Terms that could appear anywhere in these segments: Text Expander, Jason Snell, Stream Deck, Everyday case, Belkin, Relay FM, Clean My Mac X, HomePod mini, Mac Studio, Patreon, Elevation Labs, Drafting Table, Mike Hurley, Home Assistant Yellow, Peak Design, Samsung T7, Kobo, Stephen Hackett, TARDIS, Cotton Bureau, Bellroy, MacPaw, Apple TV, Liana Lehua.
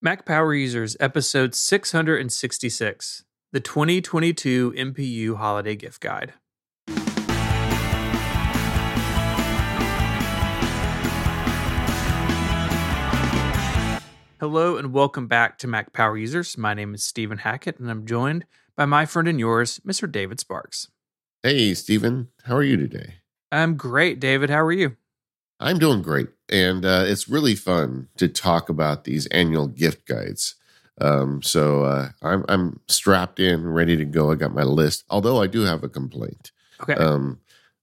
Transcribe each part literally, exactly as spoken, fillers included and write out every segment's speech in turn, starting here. Mac Power Users, episode six hundred sixty-six, the twenty twenty-two M P U Holiday Gift Guide. Hello and welcome back to Mac Power Users. My name is Stephen Hackett and I'm joined by my friend and yours, Mister David Sparks. Hey, Stephen. How are you today? I'm great, David. How are you? I'm doing great, and uh, it's really fun to talk about these annual gift guides. Um, so uh, I'm, I'm strapped in, ready to go. I got my list, although I do have a complaint. Okay. Um,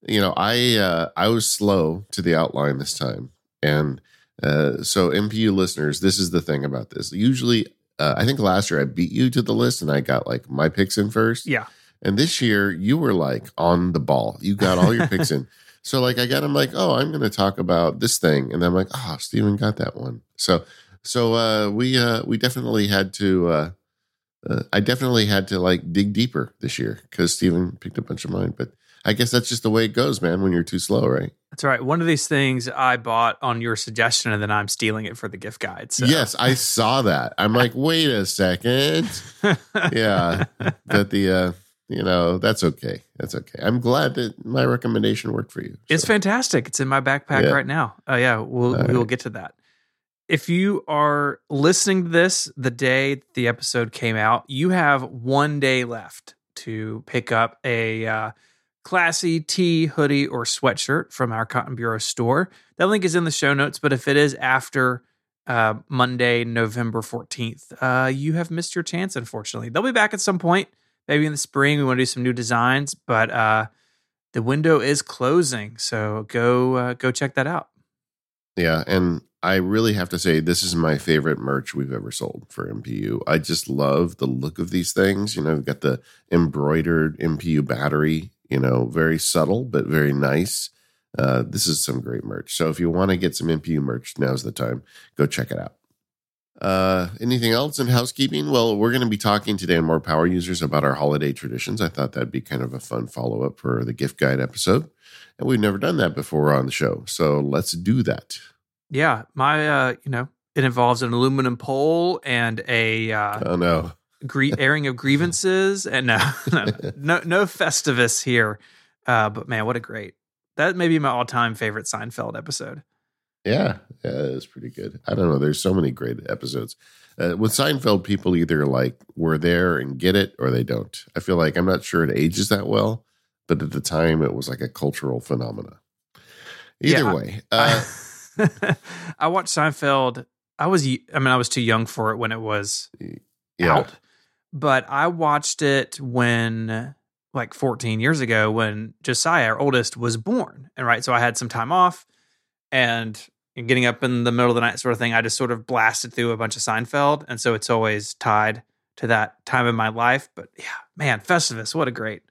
you know, I uh, I was slow to the outline this time, and uh, so M P U listeners, this is the thing about this. Usually, uh, I think last year I beat you to the list, and I got like my picks in first. Yeah. And this year you were like on the ball. You got all your picks in. So like I got, I'm like, oh, I'm going to talk about this thing. And I'm like, oh, Steven got that one. So, so uh, we, uh, we definitely had to, uh, uh, I definitely had to like dig deeper this year because Steven picked a bunch of mine, but I guess that's just the way it goes, man, when you're too slow, right? That's right. One of these things I bought on your suggestion and then I'm stealing it for the gift guide. So. Yes, I saw that. I'm like, wait a second. Yeah. That the, uh, You know, that's okay. That's okay. I'm glad that my recommendation worked for you. So. It's fantastic. It's in my backpack yeah. right now. Oh, uh, yeah. We'll, we'll right. get to that. If you are listening to this the day the episode came out, you have one day left to pick up a uh, classy tee, hoodie, or sweatshirt from our Cotton Bureau store. That link is in the show notes, but if it is after uh, Monday, November fourteenth, uh, you have missed your chance, unfortunately. They'll be back at some point. Maybe in the spring, we want to do some new designs, but uh, the window is closing, so go uh, go check that out. Yeah, and I really have to say, this is my favorite merch we've ever sold for M P U. I just love the look of these things. You know, we've got the embroidered M P U battery, you know, very subtle, but very nice. Uh, this is some great merch. So if you want to get some M P U merch, now's the time. Go check it out. Uh, anything else in housekeeping? Well, we're going to be talking today on More Power Users about our holiday traditions. I thought that'd be kind of a fun follow-up for the gift guide episode. And we've never done that before on the show. So let's do that. Yeah. My, uh, you know, it involves an aluminum pole and a, uh, oh no, gre- airing of grievances and no, no, no, no Festivus here. Uh, but man, what a great, that may be my all-time favorite Seinfeld episode. Yeah, yeah, it's pretty good. I don't know. There's so many great episodes. Uh, with Seinfeld, people either like were there and get it or they don't. I feel like I'm not sure it ages that well, but at the time it was like a cultural phenomena. Either yeah, way. I, uh, I, I watched Seinfeld. I was, I mean, I was too young for it when it was yeah. out, but I watched it when like fourteen years ago when Josiah, our oldest, was born. And right. So I had some time off and getting up in the middle of the night sort of thing, I just sort of blasted through a bunch of Seinfeld. And so it's always tied to that time in my life. But yeah, man, Festivus, what a great,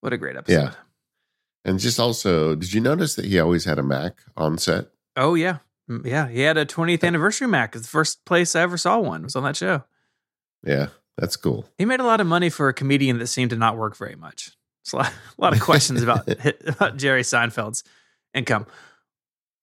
what a great episode. Yeah. And just also, did you notice that he always had a Mac on set? Oh, yeah. Yeah. He had a twentieth anniversary Mac. It's the first place I ever saw one was on that show. Yeah, that's cool. He made a lot of money for a comedian that seemed to not work very much. It's a lot, a lot of questions about, about Jerry Seinfeld's income.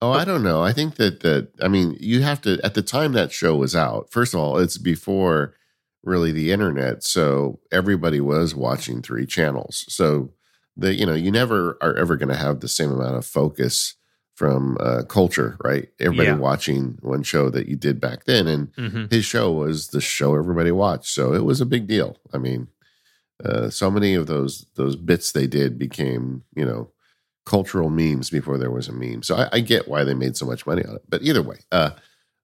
Oh, I don't know. I think that, that, I mean, you have to, at the time that show was out, first of all, it's before really the internet. So everybody was watching three channels. So, the you know, you never are ever going to have the same amount of focus from uh, culture, right? Everybody yeah. watching one show that you did back then. And mm-hmm. his show was the show everybody watched. So it was a big deal. I mean, uh, so many of those, those bits they did became, you know, cultural memes before there was a meme. So I, I get why they made so much money on it. But either way, uh,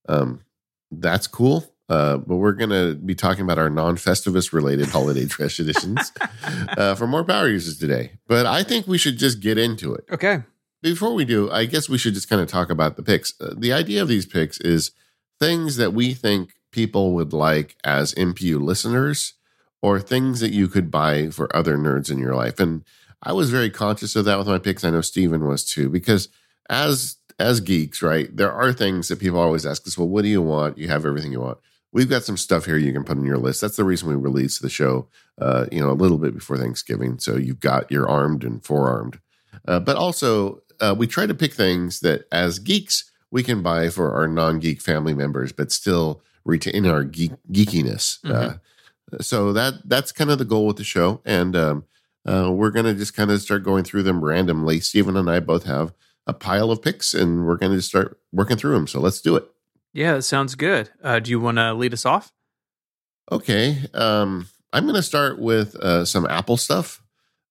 um, that's cool. Uh, but we're going to be talking about our non-Festivus related holiday traditions uh, for More Power Users today. But I think we should just get into it. Okay. Before we do, I guess we should just kind of talk about the picks. Uh, the idea of these picks is things that we think people would like as M P U listeners or things that you could buy for other nerds in your life. And I was very conscious of that with my picks. I know Steven was too, because as as geeks, right, there are things that people always ask us, well, what do you want? You have everything you want. We've got some stuff here you can put on your list. That's the reason we released the show, uh, you know, a little bit before Thanksgiving. So you've got your armed and forearmed. Uh, but also, uh, we try to pick things that as geeks, we can buy for our non-geek family members, but still retain in our geek, geekiness. Mm-hmm. Uh, so that that's kind of the goal with the show, and um, uh, we're going to just kind of start going through them randomly. Stephen and I both have a pile of picks, and we're going to just start working through them. So let's do it. Yeah, that sounds good. Uh, do you want to lead us off? Okay, um, I'm going to start with uh, some Apple stuff.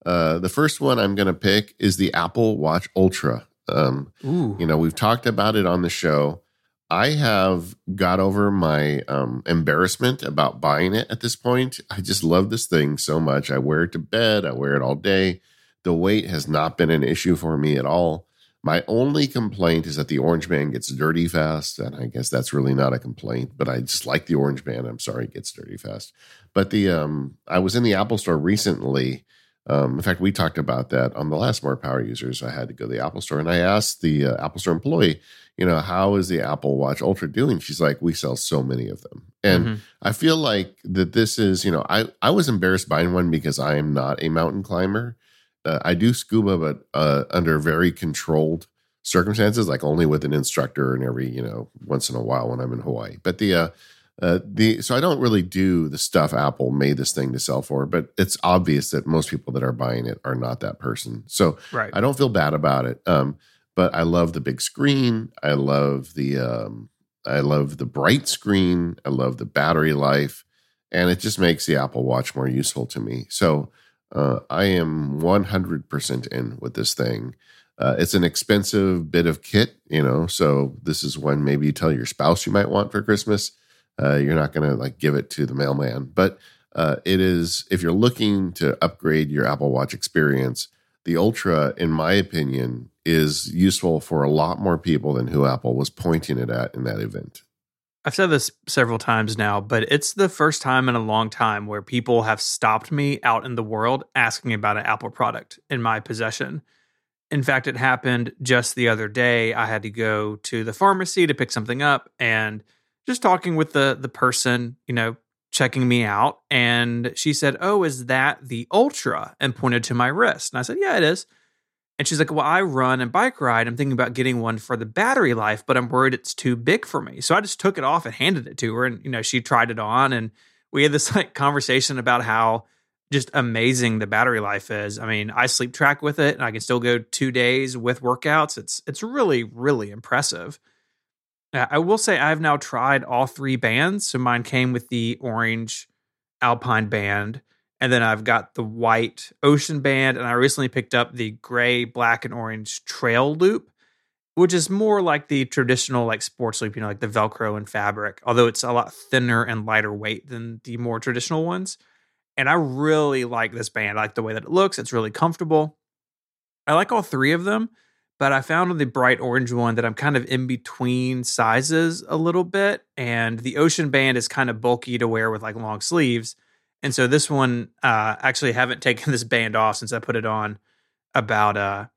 Uh, the first one I'm going to pick is the Apple Watch Ultra. Um, you know, we've talked about it on the show. I have got over my um, embarrassment about buying it at this point. I just love this thing so much. I wear it to bed. I wear it all day. The weight has not been an issue for me at all. My only complaint is that the orange band gets dirty fast, and I guess that's really not a complaint, but I just like the orange band. I'm sorry it gets dirty fast. But the um, I was in the Apple Store recently. Um, in fact, we talked about that on the last Smart Power Users. I had to go to the Apple Store, and I asked the uh, Apple Store employee, you know, how is the Apple Watch Ultra doing? She's like, we sell so many of them. And mm-hmm. I feel like that this is, you know, I, I was embarrassed buying one because I am not a mountain climber. Uh, I do scuba, but uh, under very controlled circumstances, like only with an instructor and every, you know, once in a while when I'm in Hawaii. But the... Uh, Uh, the so I don't really do the stuff Apple made this thing to sell for, but it's obvious that most people that are buying it are not that person. So right. I don't feel bad about it. Um, but I love the big screen. I love the um, I love the bright screen. I love the battery life, and it just makes the Apple Watch more useful to me. So uh, I am one hundred percent in with this thing. Uh, it's an expensive bit of kit, you know. So this is one maybe you tell your spouse you might want for Christmas. Uh, you're not going to like give it to the mailman, but uh, it is, if you're looking to upgrade your Apple Watch experience, the Ultra, in my opinion, is useful for a lot more people than who Apple was pointing it at in that event. I've said this several times now, but it's the first time in a long time where people have stopped me out in the world asking about an Apple product in my possession. In fact, it happened just the other day. I had to go to the pharmacy to pick something up, and just talking with the the person, you know, checking me out. And she said, oh, is that the Ultra? And pointed to my wrist. And I said, yeah, it is. And she's like, well, I run and bike ride. I'm thinking about getting one for the battery life, but I'm worried it's too big for me. So I just took it off and handed it to her. And, you know, she tried it on. And we had this like conversation about how just amazing the battery life is. I mean, I sleep track with it, and I can still go two days with workouts. It's it's really, really impressive. I will say I've now tried all three bands. So mine came with the orange Alpine band, and then I've got the white Ocean band, and I recently picked up the gray, black, and orange Trail Loop, which is more like the traditional like sports loop, you know, like the Velcro and fabric, although it's a lot thinner and lighter weight than the more traditional ones. And I really like this band. I like the way that it looks. It's really comfortable. I like all three of them. But I found the bright orange one that I'm kind of in between sizes a little bit. And the Ocean band is kind of bulky to wear with like long sleeves. And so this one, uh, actually haven't taken this band off since I put it on about, uh,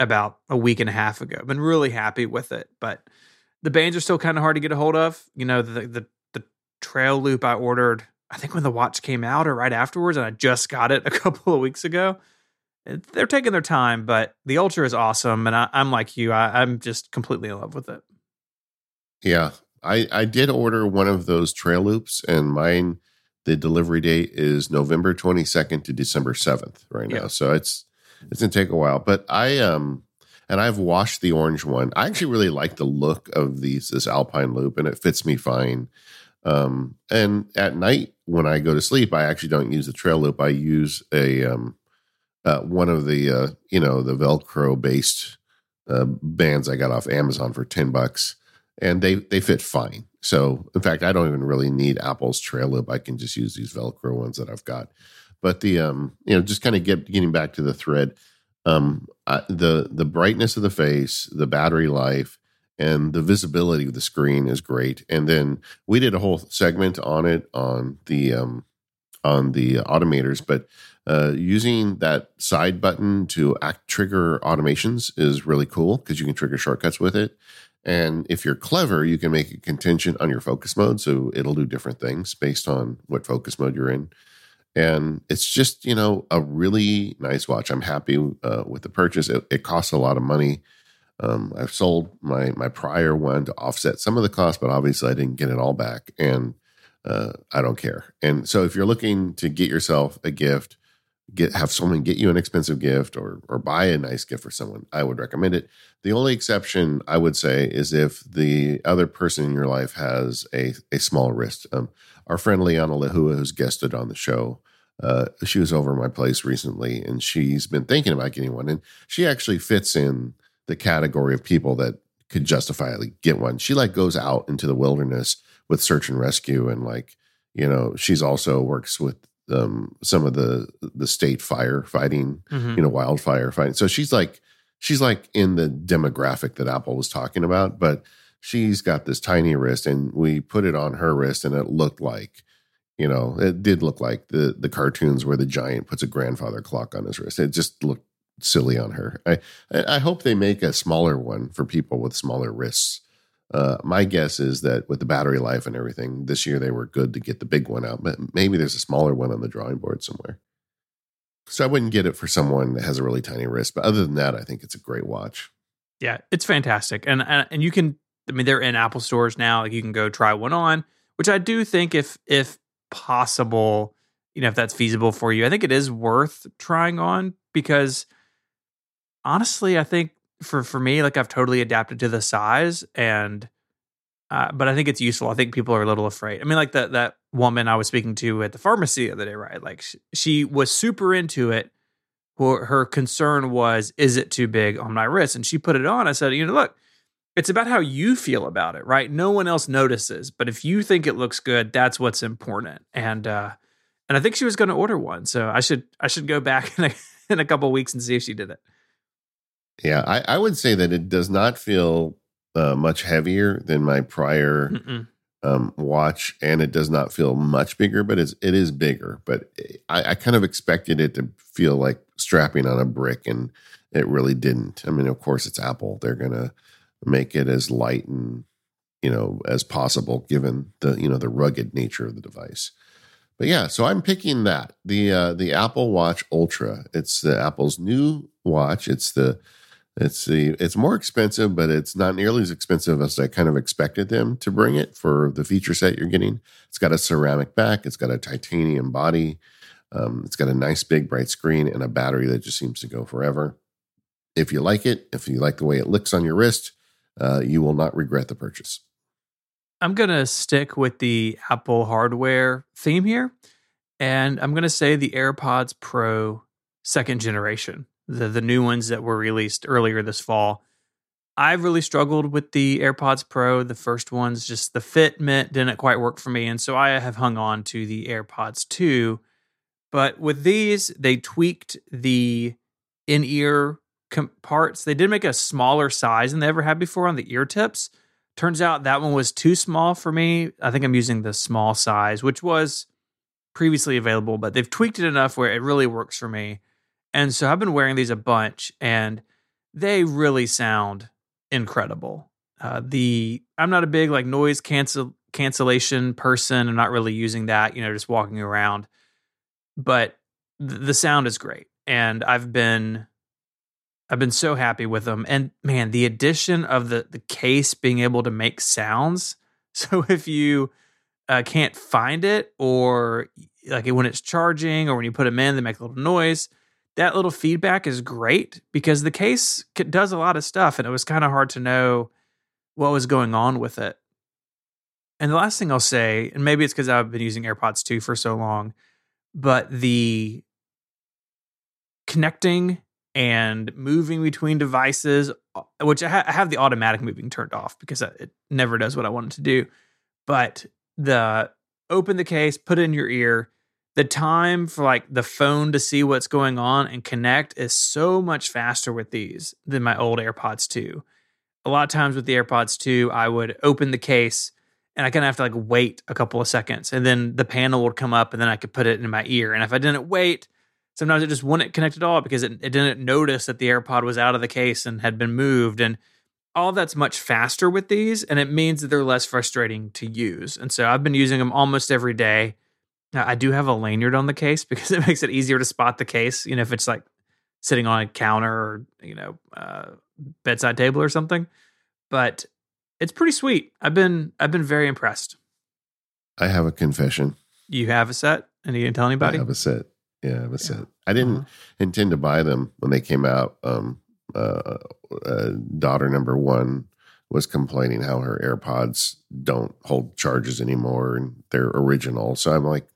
about a week and a half ago. Been really happy with it, but the bands are still kind of hard to get a hold of. You know, the, the, the Trail Loop I ordered, I think when the watch came out or right afterwards, and I just got it a couple of weeks ago. They're taking their time, but the Ultra is awesome. And I, I'm like you, I, I'm just completely in love with it. Yeah, I, I did order one of those Trail Loops, and mine, the delivery date is November twenty-second to December seventh right now. Yeah. So it's, it's going to take a while, but I, um, and I've washed the orange one. I actually really like the look of these, this Alpine Loop, and it fits me fine. Um, and at night when I go to sleep, I actually don't use the Trail Loop. I use a, um, Uh, one of the, uh, you know, the Velcro based uh, bands I got off Amazon for ten bucks, and they, they fit fine. So in fact, I don't even really need Apple's Trail Loop. I can just use these Velcro ones that I've got, but the, um, you know, just kind of get getting back to the thread, um, I, the, the brightness of the face, the battery life, and the visibility of the screen is great. And then we did a whole segment on it on the, um, on the automators, but Uh, using that side button to act trigger automations is really cool because you can trigger shortcuts with it. And if you're clever, you can make a contingent on your focus mode. So it'll do different things based on what focus mode you're in. And it's just, you know, a really nice watch. I'm happy uh, with the purchase. It, it costs a lot of money. Um, I've sold my my prior one to offset some of the cost, but obviously I didn't get it all back, and uh, I don't care. And so if you're looking to get yourself a gift, get have someone get you an expensive gift or or buy a nice gift for someone, I would recommend it. The only exception I would say is if the other person in your life has a, a small wrist. Um, our friend Liana Lehua, who's guested on the show, Uh, she was over at my place recently, and she's been thinking about getting one. And she actually fits in the category of people that could justifiably get one. She like goes out into the wilderness with search and rescue, and like, you know, she's also works with um, some of the the state firefighting, mm-hmm. you know, wildfire fighting. So she's like she's like in the demographic that Apple was talking about, but she's got this tiny wrist, and we put it on her wrist, and it looked like. You know, it did look like the the cartoons where the giant puts a grandfather clock on his wrist. It just looked silly on her. I I hope they make a smaller one for people with smaller wrists. Uh, my guess is that with the battery life and everything, this year they were good to get the big one out. But maybe there's a smaller one on the drawing board somewhere. So I wouldn't get it for someone that has a really tiny wrist. But other than that, I think it's a great watch. Yeah, it's fantastic. And and, and you can, I mean, they're in Apple stores now. Like you can go try one on, which I do think if if. possible, you know, if that's feasible for you, I think it is worth trying on, because honestly, I think for, for me, like I've totally adapted to the size, and, uh, but I think it's useful. I think people are a little afraid. I mean, like that, that woman I was speaking to at the pharmacy the other day, right? Like she, she was super into it. Her, her concern was, is it too big on my wrist? And she put it on. I said, you know, look, it's about how you feel about it, right? No one else notices, but if you think it looks good, that's what's important. And uh, and I think she was going to order one, so I should I should go back in a, in a couple of weeks and see if she did it. Yeah, I, I would say that it does not feel uh, much heavier than my prior um, watch, and it does not feel much bigger, but it's, it is bigger. But I, I kind of expected it to feel like strapping on a brick, and it really didn't. I mean, of course, it's Apple. They're going to make it as light and, you know, as possible given the, you know, the rugged nature of the device. But yeah, so I'm picking that. The uh, the Apple Watch Ultra. It's the Apple's new watch. It's the it's the it's more expensive, but it's not nearly as expensive as I kind of expected them to bring it for the feature set you're getting. It's got a ceramic back, it's got a titanium body, um, it's got a nice big bright screen and a battery that just seems to go forever. If you like it, if you like the way it looks on your wrist, Uh, you will not regret the purchase. I'm going to stick with the Apple hardware theme here. And I'm going to say the AirPods Pro second generation, the, the new ones that were released earlier this fall. I've really struggled with the AirPods Pro. The first ones, just the fitment didn't quite work for me. And so I have hung on to the AirPods two. But with these, they tweaked the in-ear parts. They did make a smaller size than they ever had before on the ear tips. Turns out that one was too small for me. I think I'm using the small size, which was previously available, but they've tweaked it enough where it really works for me. And so I've been wearing these a bunch, and they really sound incredible. Uh, the I'm not a big like noise cancel cancellation person. I'm not really using that, you know, just walking around. But th- the sound is great, and I've been I've been so happy with them. And man, the addition of the, the case being able to make sounds. So if you uh, can't find it, or like when it's charging, or when you put them in, they make a little noise. That little feedback is great, because the case does a lot of stuff, and it was kind of hard to know what was going on with it. And the last thing I'll say, and maybe it's because I've been using AirPods two for so long, but the connecting and moving between devices, which I, ha- I have the automatic moving turned off because it never does what I wanted to do. But the open the case, put it in your ear, the time for like the phone to see what's going on and connect is so much faster with these than my old AirPods two. A lot of times with the AirPods two, I would open the case and I kind of have to like wait a couple of seconds, and then the panel would come up, and then I could put it in my ear. And if I didn't wait, sometimes it just wouldn't connect at all, because it, it didn't notice that the AirPod was out of the case and had been moved. And all that's much faster with these, and it means that they're less frustrating to use. And so I've been using them almost every day. Now, I do have a lanyard on the case because it makes it easier to spot the case. You know, if it's like sitting on a counter, or, you know, uh, bedside table or something. But it's pretty sweet. I've been I've been very impressed. I have a confession. You have a set, and you didn't tell anybody? I have a set. Yeah, I have a yeah. set. I didn't uh-huh. intend to buy them when they came out. Um, uh, uh, daughter number one was complaining how her AirPods don't hold charges anymore, and they're original. So I'm like,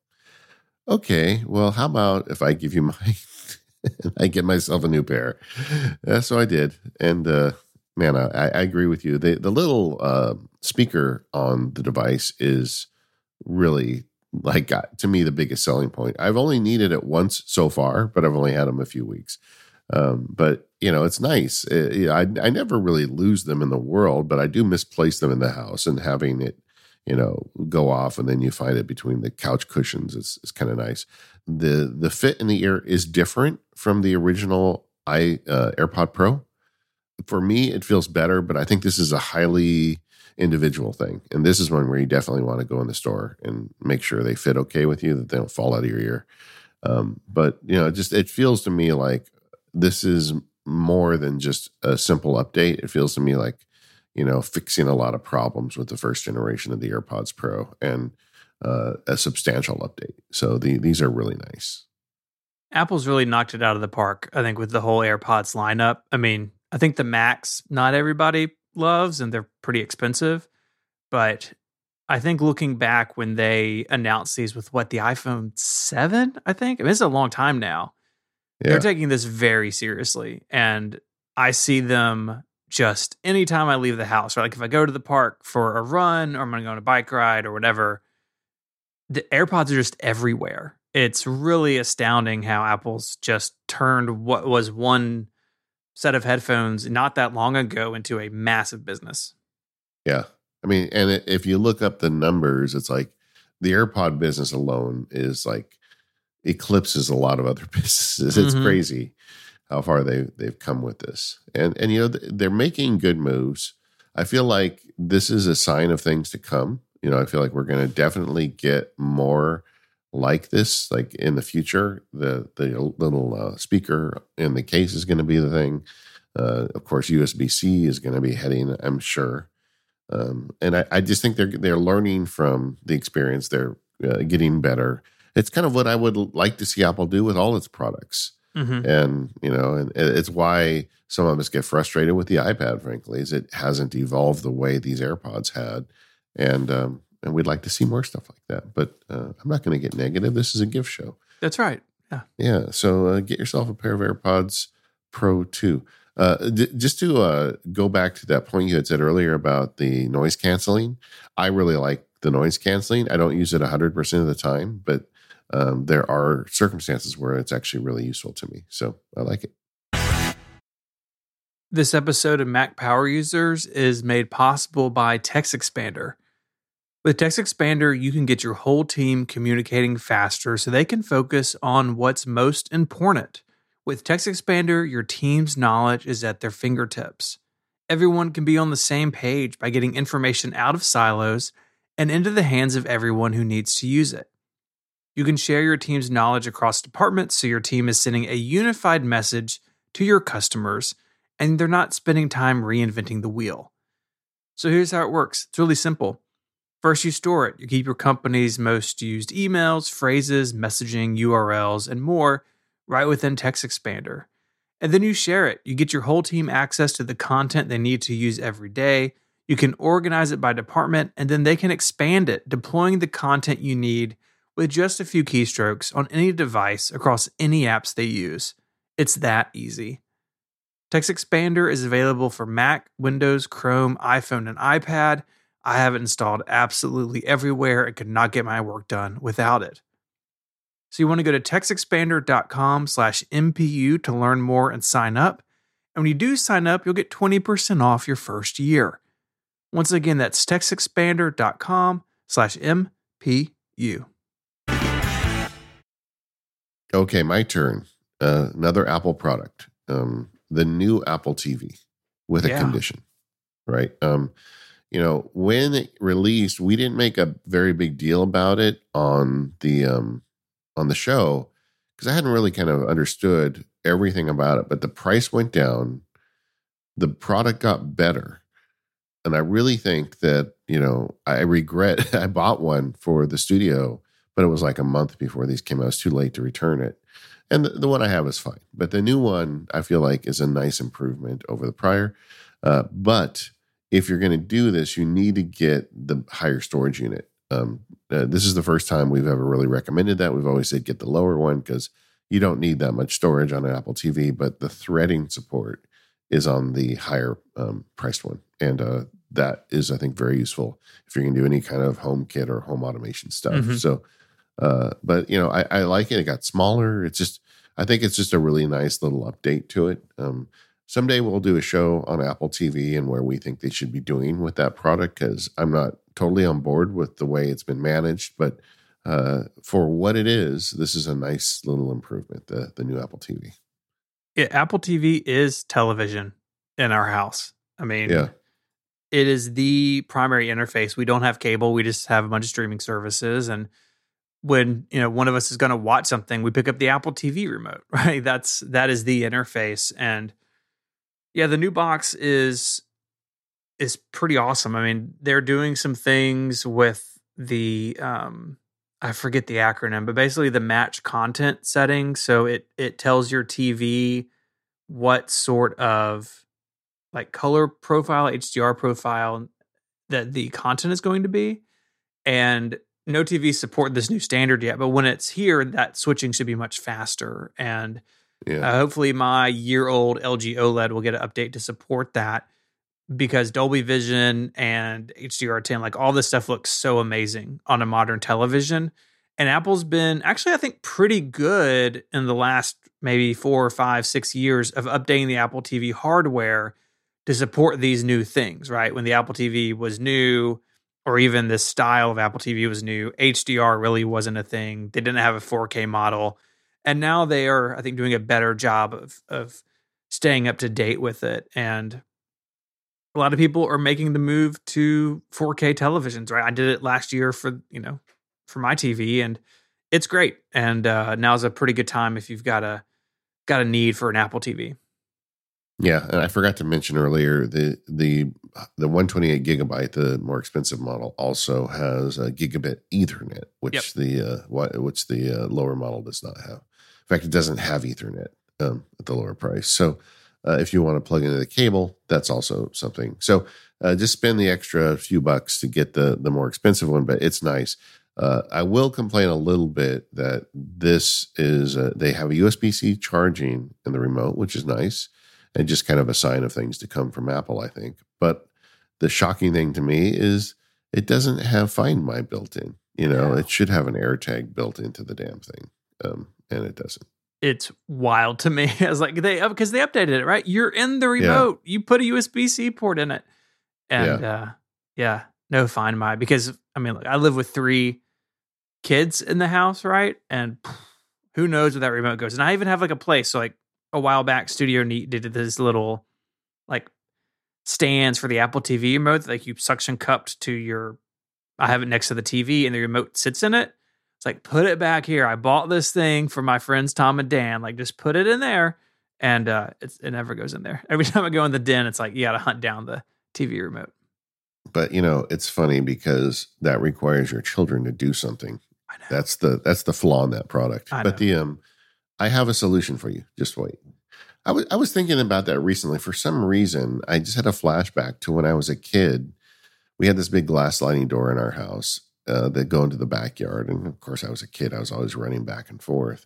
okay, well, how about if I give you mine and I get myself a new pair? Uh, so I did. And uh, man, I, I agree with you. The, the little uh, speaker on the device is really, like, to me, the biggest selling point. I've only needed it once so far, but I've only had them a few weeks. Um, but, you know, it's nice. It, I, I never really lose them in the world, but I do misplace them in the house, and having it, you know, go off and then you find it between the couch cushions is, is kind of nice. The the fit in the ear is different from the original I uh, AirPod Pro. For me, it feels better, but I think this is a highly individual thing. And this is one where you definitely want to go in the store and make sure they fit okay with you, that they don't fall out of your ear. Um, but, you know, it just, it feels to me like this is more than just a simple update. It feels to me like, you know, fixing a lot of problems with the first generation of the AirPods Pro, and uh, a substantial update. So the, these are really nice. Apple's really knocked it out of the park, I think, with the whole AirPods lineup. I mean, I think the Macs, not everybody loves, and they're pretty expensive. But I think looking back when they announced these with what, the iPhone seven, I think, I mean, it's a long time now. Yeah. They're taking this very seriously. And I see them just anytime I leave the house, right? Like if I go to the park for a run, or I'm going to go on a bike ride or whatever, the AirPods are just everywhere. It's really astounding how Apple's just turned what was one set of headphones not that long ago into a massive business. Yeah. I mean, and if you look up the numbers, it's like the AirPod business alone is like eclipses a lot of other businesses. It's mm-hmm. crazy how far they, they've come with this. And, and, you know, they're making good moves. I feel like this is a sign of things to come. You know, I feel like we're going to definitely get more like this, like in the future. The the little uh, speaker in the case is going to be the thing. Uh, of course, U S B C is going to be heading, I'm sure. Um, and I, I just think they're they're learning from the experience. They're uh, getting better. It's kind of what I would like to see Apple do with all its products. Mm-hmm. And, you know, and it's why some of us get frustrated with the iPad, frankly, is it hasn't evolved the way these AirPods had. And, um, and we'd like to see more stuff like that. But uh, I'm not going to get negative. This is a gift show. That's right. Yeah. Yeah. So uh, get yourself a pair of AirPods Pro two. Uh, d- just to uh, go back to that point you had said earlier about the noise canceling, I really like the noise canceling. I don't use it one hundred percent of the time, but um, there are circumstances where it's actually really useful to me. So I like it. This episode of Mac Power Users is made possible by Text Expander. With Text Expander, you can get your whole team communicating faster so they can focus on what's most important. With Text Expander, your team's knowledge is at their fingertips. Everyone can be on the same page by getting information out of silos and into the hands of everyone who needs to use it. You can share your team's knowledge across departments so your team is sending a unified message to your customers and they're not spending time reinventing the wheel. So here's how it works. It's really simple. First, you store it. You keep your company's most used emails, phrases, messaging, U R Ls, and more right within Text Expander. And then you share it. You get your whole team access to the content they need to use every day. You can organize it by department, and then they can expand it, deploying the content you need with just a few keystrokes on any device across any apps they use. It's that easy. Text Expander is available for Mac, Windows, Chrome, iPhone, and iPad. I have it installed absolutely everywhere and could not get my work done without it. So you want to go to textexpander.com slash MPU to learn more and sign up. And when you do sign up, you'll get twenty percent off your first year. Once again, that's textexpander.com slash MPU. Okay, my turn. Uh, another Apple product. Um, the new Apple T V with a yeah. condition, right? Um You know, when it released, we didn't make a very big deal about it on the um, on the show because I hadn't really kind of understood everything about it. But the price went down, the product got better. And I really think that, you know, I regret I bought one for the studio, but it was like a month before these came out. It was too late to return it. And the, the one I have is fine. But the new one, I feel like, is a nice improvement over the prior. Uh, but if you're going to do this, you need to get the higher storage unit. Um, uh, this is the first time we've ever really recommended that. We've always said get the lower one because you don't need that much storage on an Apple T V, but the threading support is on the higher um, priced one. And uh, that is, I think, very useful if you're going to do any kind of home kit or home automation stuff. Mm-hmm. So, uh, but, you know, I, I like it. It got smaller. It's just, I think it's just a really nice little update to it. Um, someday we'll do a show on Apple T V and where we think they should be doing with that product, because I'm not totally on board with the way it's been managed. But uh, for what it is, this is a nice little improvement, the, the new Apple T V. Yeah, Apple T V is television in our house. I mean, yeah. It is the primary interface. We don't have cable. We just have a bunch of streaming services. And when, you know, one of us is going to watch something, we pick up the Apple T V remote, right? That's, that is the interface. And yeah, the new box is, is pretty awesome. I mean, they're doing some things with the, um, I forget the acronym, but basically the match content setting. So it, it tells your T V what sort of like color profile, H D R profile that the content is going to be. And no T Vs support this new standard yet, but when it's here, that switching should be much faster. And yeah. uh, hopefully my year-old L G OLED will get an update to support that, because Dolby Vision and H D R ten, like all this stuff looks so amazing on a modern television. And Apple's been actually, I think, pretty good in the last maybe four or five, six years of updating the Apple T V hardware to support these new things, right? When the Apple T V was new, or even this style of Apple T V was new, H D R really wasn't a thing. They didn't have a four K model. And now they are, I think, doing a better job of of staying up to date with it. And a lot of people are making the move to four K televisions, right? I did it last year for, you know, for my T V, and it's great. And uh, now's a pretty good time if you've got a got a need for an Apple T V. Yeah, and I forgot to mention earlier, the the the one twenty-eight gigabyte, the more expensive model, also has a gigabit Ethernet, which yep. the uh, which the uh, lower model does not have. In fact, it doesn't have Ethernet um, at the lower price. So. Uh, if you want to plug into the cable, that's also something. So uh, just spend the extra few bucks to get the the more expensive one, but it's nice. Uh, I will complain a little bit that this is, a, they have a U S B-C charging in the remote, which is nice, and just kind of a sign of things to come from Apple, I think. But the shocking thing to me is it doesn't have Find My built in. You know, wow. It should have an AirTag built into the damn thing, um, and it doesn't. It's wild to me. I was like, they, because they updated it, right? You're in the remote. Yeah. You put a U S B-C port in it. And yeah. Uh, yeah, no Find My, because I mean, look, I live with three kids in the house, right? And pff, who knows where that remote goes. And I even have like a place. So like a while back, Studio Neat did this little like stands for the Apple T V remote. Like you suction cupped to your, I have it next to the T V and the remote sits in it. It's like, put it back here. I bought this thing for my friends, Tom and Dan. Like, just put it in there. And uh, it's, it never goes in there. Every time I go in the den, it's like, you got to hunt down the T V remote. But, you know, it's funny because that requires your children to do something. I know. That's the that's the flaw in that product. I but know. the um, I have a solution for you. Just wait. I, w- I was thinking about that recently. For some reason, I just had a flashback to when I was a kid. We had this big glass sliding door in our house. Uh, that go into the backyard. And of course I was a kid. I was always running back and forth.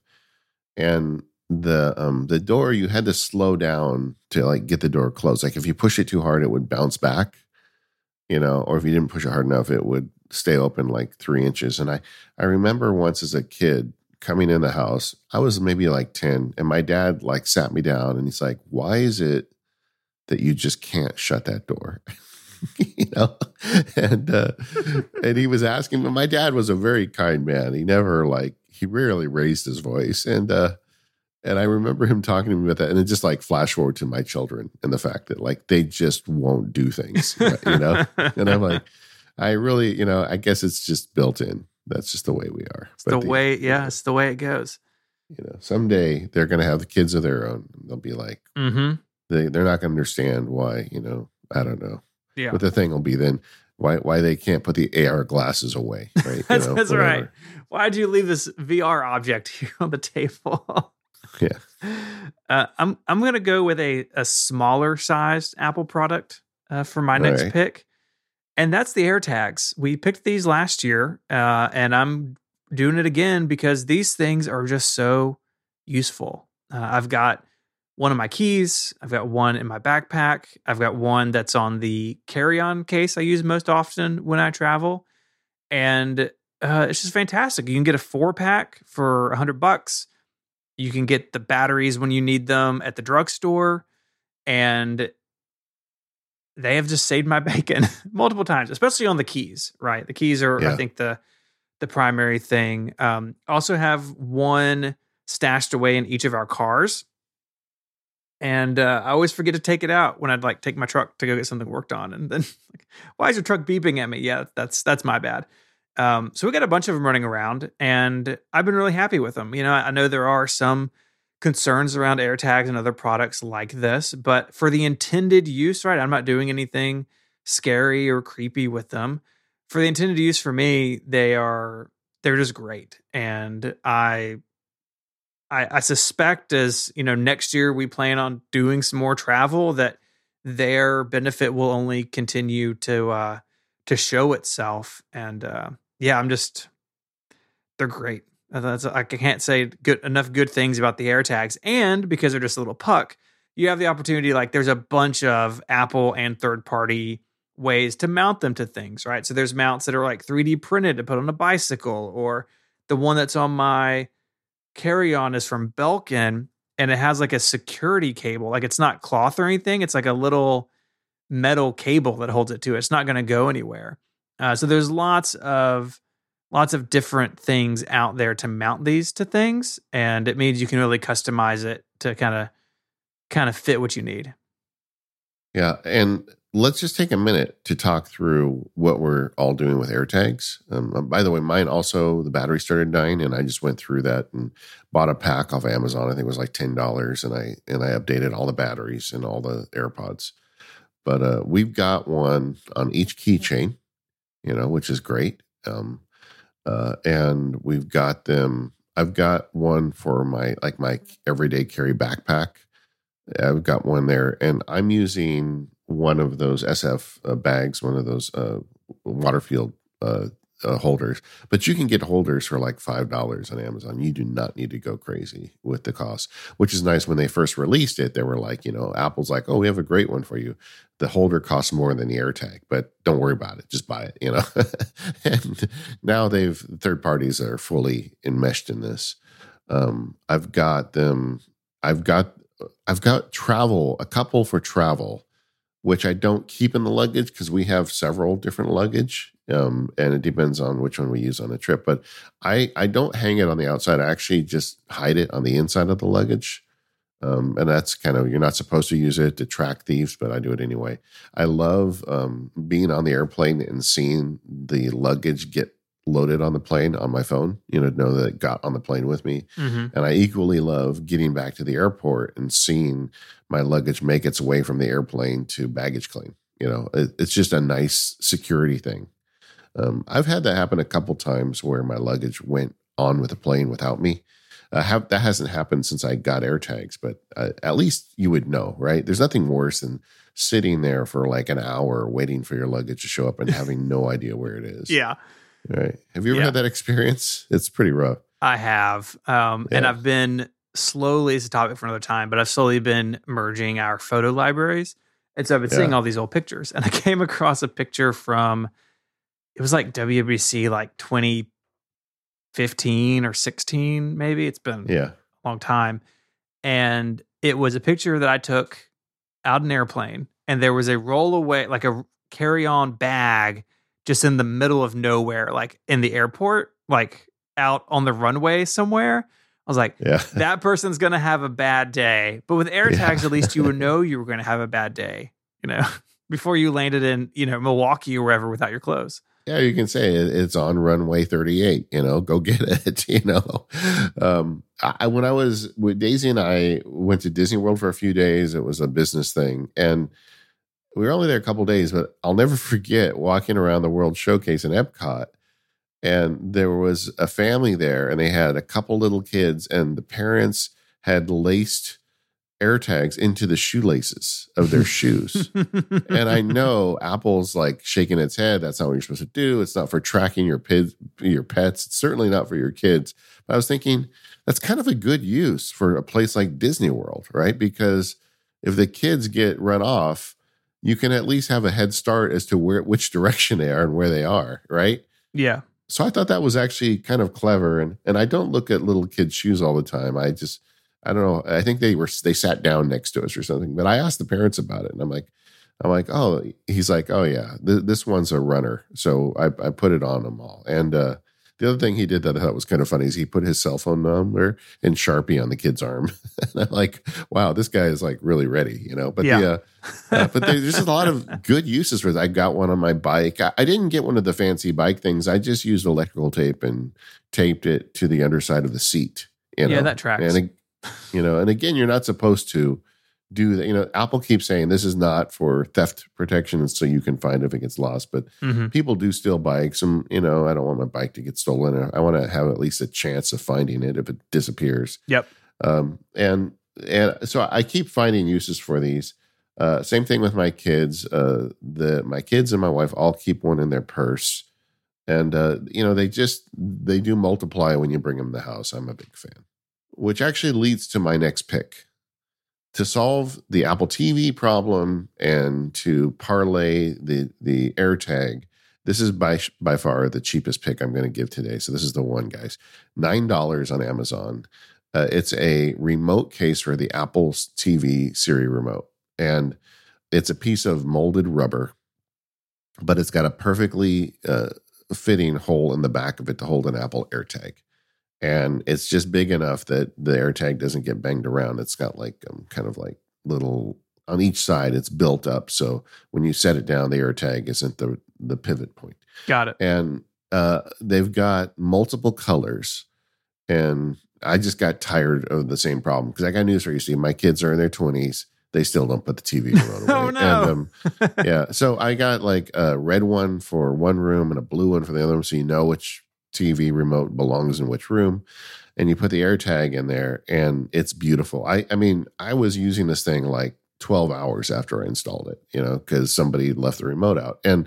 And the, um, the door, you had to slow down to like get the door closed. Like if you push it too hard, it would bounce back, you know, or if you didn't push it hard enough, it would stay open like three inches. And I, I remember once as a kid coming in the house, I was maybe like ten, and my dad like sat me down and he's like, why is it that you just can't shut that door? You know, and uh, and he was asking, but my dad was a very kind man. He never like he rarely raised his voice, and uh, and I remember him talking to me about that, and it just like flash forward to my children and the fact that like they just won't do things, you know. And I'm like, I really, you know, I guess it's just built in. That's just the way we are. It's the, the way, yeah, it's the way it goes. You know, someday they're gonna have the kids of their own. And they'll be like, mm-hmm. They, they're not going to understand why, you know, I don't know. Yeah. But the thing will be then why why they can't put the A R glasses away. Right? that's you know, that's right. Why'd you leave this V R object here on the table? yeah. Uh, I'm I'm going to go with a, a smaller sized Apple product uh, for my next right. pick. And that's the AirTags. We picked these last year, uh, and I'm doing it again because these things are just so useful. Uh, I've got one of my keys. I've got one in my backpack. I've got one that's on the carry-on case I use most often when I travel. And uh, it's just fantastic. You can get a four-pack for a hundred bucks. You can get the batteries when you need them at the drugstore. And they have just saved my bacon multiple times, especially on the keys, right? The keys are, yeah. I think, the the primary thing. Um, also have one stashed away in each of our cars. And uh, I always forget to take it out when I'd like take my truck to go get something worked on. And then, like, why is your truck beeping at me? Yeah, that's that's my bad. Um, so we got a bunch of them running around, and I've been really happy with them. You know, I know there are some concerns around AirTags and other products like this, but for the intended use, right, I'm not doing anything scary or creepy with them. For the intended use for me, they are, they're just great. And I... I, I suspect as, you know, next year we plan on doing some more travel that their benefit will only continue to uh, to show itself. And uh, yeah, I'm just, they're great. That's, I can't say good, enough good things about the AirTags. And because they're just a little puck, you have the opportunity, like there's a bunch of Apple and third-party ways to mount them to things, right? So there's mounts that are like three D printed to put on a bicycle, or the one that's on my carry-on is from Belkin, and it has like a security cable. Like, it's not cloth or anything. It's like a little metal cable that holds it to it. It's not going to go anywhere. Uh, so there's lots of lots of different things out there to mount these to things, and it means you can really customize it to kind of kind of fit what you need. Yeah, and let's just take a minute to talk through what we're all doing with AirTags. Um, by the way, mine also, the battery started dying, and I just went through that and bought a pack off Amazon. I think it was like ten dollars, and I and I updated all the batteries and all the AirPods. But uh, we've got one on each keychain, you know, which is great. Um, uh, and we've got them. I've got one for my like my everyday carry backpack. I've got one there, and I'm using one of those S F uh, bags, one of those uh, Waterfield uh, uh, holders. But you can get holders for like five dollars on Amazon. You do not need to go crazy with the cost, which is nice. When they first released it, they were like, you know, Apple's like, oh, we have a great one for you. The holder costs more than the AirTag, but don't worry about it. Just buy it, you know. And now they've, third parties are fully enmeshed in this. Um, I've got them, I've got, I've got travel, a couple for travel, which I don't keep in the luggage because we have several different luggage, um, and it depends on which one we use on a trip. But I, I don't hang it on the outside. I actually just hide it on the inside of the luggage. Um, and that's kind of, you're not supposed to use it to track thieves, but I do it anyway. I love um, being on the airplane and seeing the luggage get loaded on the plane on my phone, you know, to know that it got on the plane with me. Mm-hmm. And I equally love getting back to the airport and seeing my luggage make its way from the airplane to baggage claim. You know, it, it's just a nice security thing. Um, I've had that happen a couple times where my luggage went on with the plane without me. Uh, have, that hasn't happened since I got AirTags, but uh, at least you would know, right? There's nothing worse than sitting there for like an hour waiting for your luggage to show up and having no idea where it is. Yeah. Right. Have you ever yeah. had that experience? It's pretty rough. I have. Um, yeah. And I've been slowly, it's a topic for another time, but I've slowly been merging our photo libraries. And so I've been yeah. seeing all these old pictures. And I came across a picture from, it was like W W D C, like twenty fifteen or sixteen, maybe. It's been yeah. a long time. And it was a picture that I took out in an airplane. And there was a roll away, like a carry-on bag just in the middle of nowhere, like in the airport, like out on the runway somewhere. I was like, yeah. that person's going to have a bad day. But with AirTags, yeah. at least you would know you were going to have a bad day, you know, before you landed in, you know, Milwaukee or wherever without your clothes. yeah, you can say it, it's on runway thirty-eight, you know, go get it, you know. Um, I, when I was with Daisy and I went to Disney World for a few days, it was a business thing. And we were only there a couple of days, but I'll never forget walking around the World Showcase in Epcot. And there was a family there, and they had a couple little kids, and the parents had laced AirTags into the shoelaces of their shoes. And I know Apple's like shaking its head. That's not what you're supposed to do. It's not for tracking your pid, your pets. It's certainly not for your kids. But I was thinking that's kind of a good use for a place like Disney World, right? Because if the kids get run off, you can at least have a head start as to where which direction they are and where they are, right? Yeah. So I thought that was actually kind of clever. And and I don't look at little kids' shoes all the time. I just, I don't know. I think they were, they sat down next to us or something, but I asked the parents about it and I'm like, I'm like, oh, he's like, oh yeah, th- this one's a runner. So I, I put it on them all. And uh, the other thing he did that I thought was kind of funny is he put his cell phone number and Sharpie on the kid's arm. And I'm like, wow, this guy is like really ready, you know, but yeah, the, uh, uh, but there's just a lot of good uses for it. I got one on my bike. I, I didn't get one of the fancy bike things. I just used electrical tape and taped it to the underside of the seat. You know? Yeah, that tracks. And it, You know, and again, you're not supposed to do that. You know, Apple keeps saying this is not for theft protection, so you can find if it gets lost. But mm-hmm. people do steal bikes, and you know, I don't want my bike to get stolen. I want to have at least a chance of finding it if it disappears. Yep. Um, and and so I keep finding uses for these. Uh, same thing with my kids. Uh, the my kids and my wife all keep one in their purse, and uh, you know, they just they do multiply when you bring them to the house. I'm a big fan. Which actually leads to my next pick. To solve the Apple T V problem and to parlay the, the AirTag, this is by by far the cheapest pick I'm going to give today. So this is the one, guys. nine dollars on Amazon. Uh, it's a remote case for the Apple T V Siri remote. And it's a piece of molded rubber, but it's got a perfectly uh, fitting hole in the back of it to hold an Apple AirTag. And it's just big enough that the AirTag doesn't get banged around. It's got like um, kind of like little on each side. It's built up so when you set it down, the AirTag isn't the the pivot point. Got it. And uh, they've got multiple colors. And I just got tired of the same problem because I got news for you, Steve. My kids are in their twenties. They still don't put the T V remote away. Oh, no. And, um, yeah. So I got like a red one for one room and a blue one for the other room, so you know which T V remote belongs in which room, and you put the AirTag in there, and it's beautiful. I, I mean, I was using this thing like twelve hours after I installed it, you know, because somebody left the remote out, and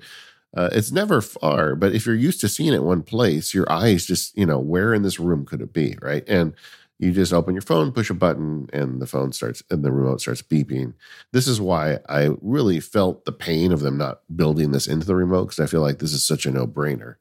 uh, it's never far. But if you're used to seeing it one place, your eyes just, you know, where in this room could it be, right? And you just open your phone, push a button, and the phone starts, and the remote starts beeping. This is why I really felt the pain of them not building this into the remote, because I feel like this is such a no-brainer.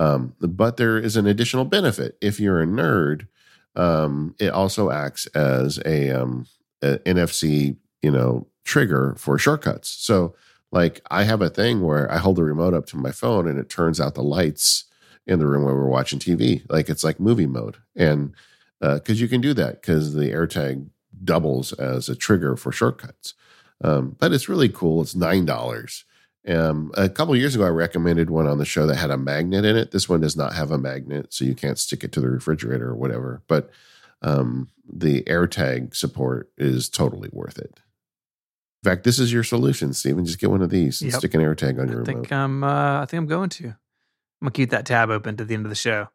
Um, but there is an additional benefit. If you're a nerd, um, it also acts as a, um, a N F C, you know, trigger for shortcuts. So, like, I have a thing where I hold the remote up to my phone and it turns out the lights in the room where we're watching T V. Like, it's like movie mode, and because uh, you can do that because the AirTag doubles as a trigger for shortcuts. Um, but it's really cool. It's nine dollars. Um, a couple of years ago, I recommended one on the show that had a magnet in it. This one does not have a magnet, so you can't stick it to the refrigerator or whatever. But um, the AirTag support is totally worth it. In fact, this is your solution, Stephen. Just get one of these and yep. stick an AirTag on your I think remote. I'm, uh, I think I'm going to. I'm going to keep that tab open to the end of the show.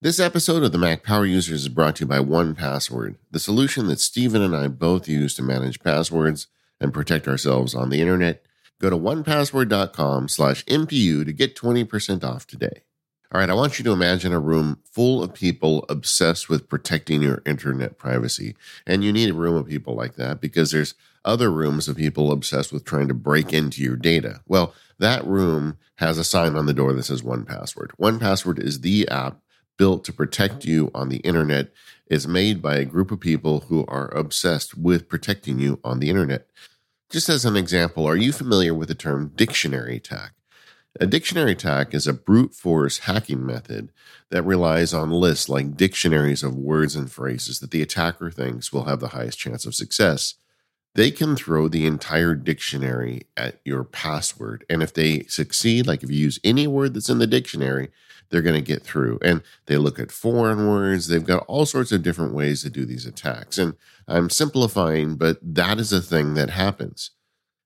This episode of the Mac Power Users is brought to you by one password, the solution that Stephen and I both use to manage passwords and protect ourselves on the internet. Go to one password dot com slash M P U to get twenty percent off today. All right, I want you to imagine a room full of people obsessed with protecting your internet privacy. And you need a room of people like that because there's other rooms of people obsessed with trying to break into your data. Well, that room has a sign on the door that says one password. one password is the app built to protect you on the internet. It's made by a group of people who are obsessed with protecting you on the internet. Just as an example, are you familiar with the term dictionary attack? A dictionary attack is a brute force hacking method that relies on lists like dictionaries of words and phrases that the attacker thinks will have the highest chance of success. they can throw the entire dictionary at your password. And if they succeed, like if you use any word that's in the dictionary, they're going to get through. And they look at foreign words. They've got all sorts of different ways to do these attacks. And I'm simplifying, but that is a thing that happens.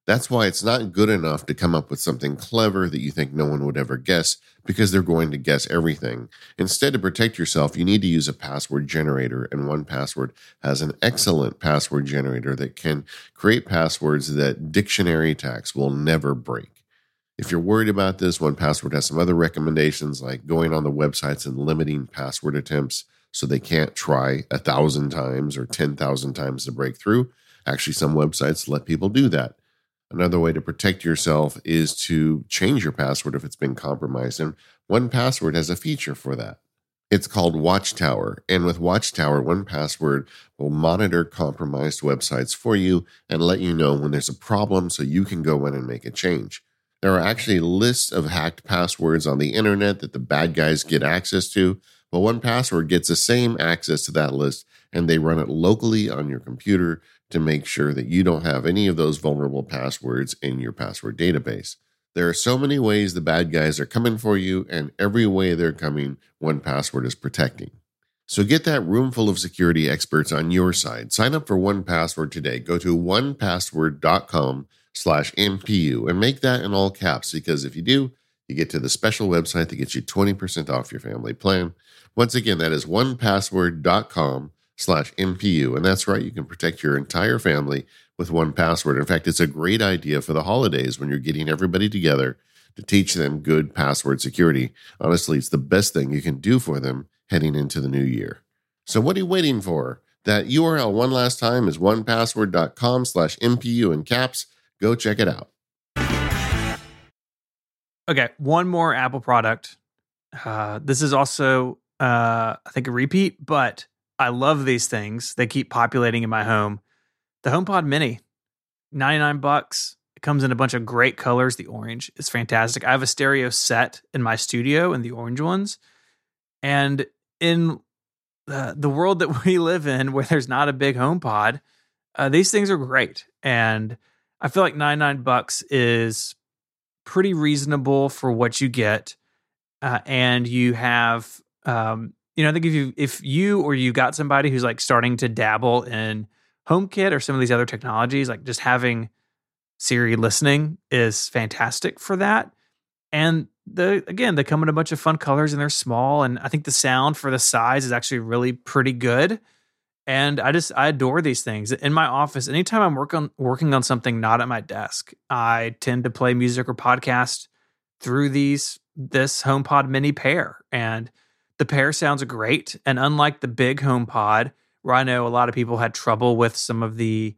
That's why it's not good enough to come up with something clever that you think no one would ever guess, because they're going to guess everything. Instead, to protect yourself, you need to use a password generator, and one password has an excellent password generator that can create passwords that dictionary attacks will never break. If you're worried about this, one password has some other recommendations, like going on the websites and limiting password attempts so they can't try a thousand times or ten thousand times to break through. Actually, some websites let people do that. Another way to protect yourself is to change your password if it's been compromised, and one password has a feature for that. It's called Watchtower, and with Watchtower, one password will monitor compromised websites for you and let you know when there's a problem so you can go in and make a change. There are actually lists of hacked passwords on the internet that the bad guys get access to. Well, one password gets the same access to that list, and they run it locally on your computer to make sure that you don't have any of those vulnerable passwords in your password database. There are so many ways the bad guys are coming for you, and every way they're coming, one password is protecting. So get that room full of security experts on your side. Sign up for one password today. Go to one password dot com slash M P U and make that in all caps, because if you do, you get to the special website that gets you twenty percent off your family plan. Once again, that is one password dot com slash M P U. And that's right, you can protect your entire family with one password. In fact, it's a great idea for the holidays when you're getting everybody together to teach them good password security. Honestly, it's the best thing you can do for them heading into the new year. So what are you waiting for? That U R L one last time is one password dot com slash M P U in caps. Go check it out. Okay, one more Apple product. Uh, this is also, uh, I think, a repeat, but I love these things. They keep populating in my home. The HomePod mini, ninety-nine bucks. It comes in a bunch of great colors. The orange is fantastic. I have a stereo set in my studio and the orange ones. And in uh, the world that we live in, where there's not a big HomePod, uh, these things are great. And I feel like ninety-nine bucks is pretty reasonable for what you get. Uh, and you have... Um, You know, I think if you if you or you got somebody who's like starting to dabble in HomeKit or some of these other technologies, like just having Siri listening is fantastic for that. And the again, they come in a bunch of fun colors and they're small. And I think the sound for the size is actually really pretty good. And I just I adore these things. In my office, anytime I'm work on, working on something not at my desk, I tend to play music or podcast through these this HomePod mini pair. And the pair sounds great, and unlike the big HomePod, where I know a lot of people had trouble with some of the,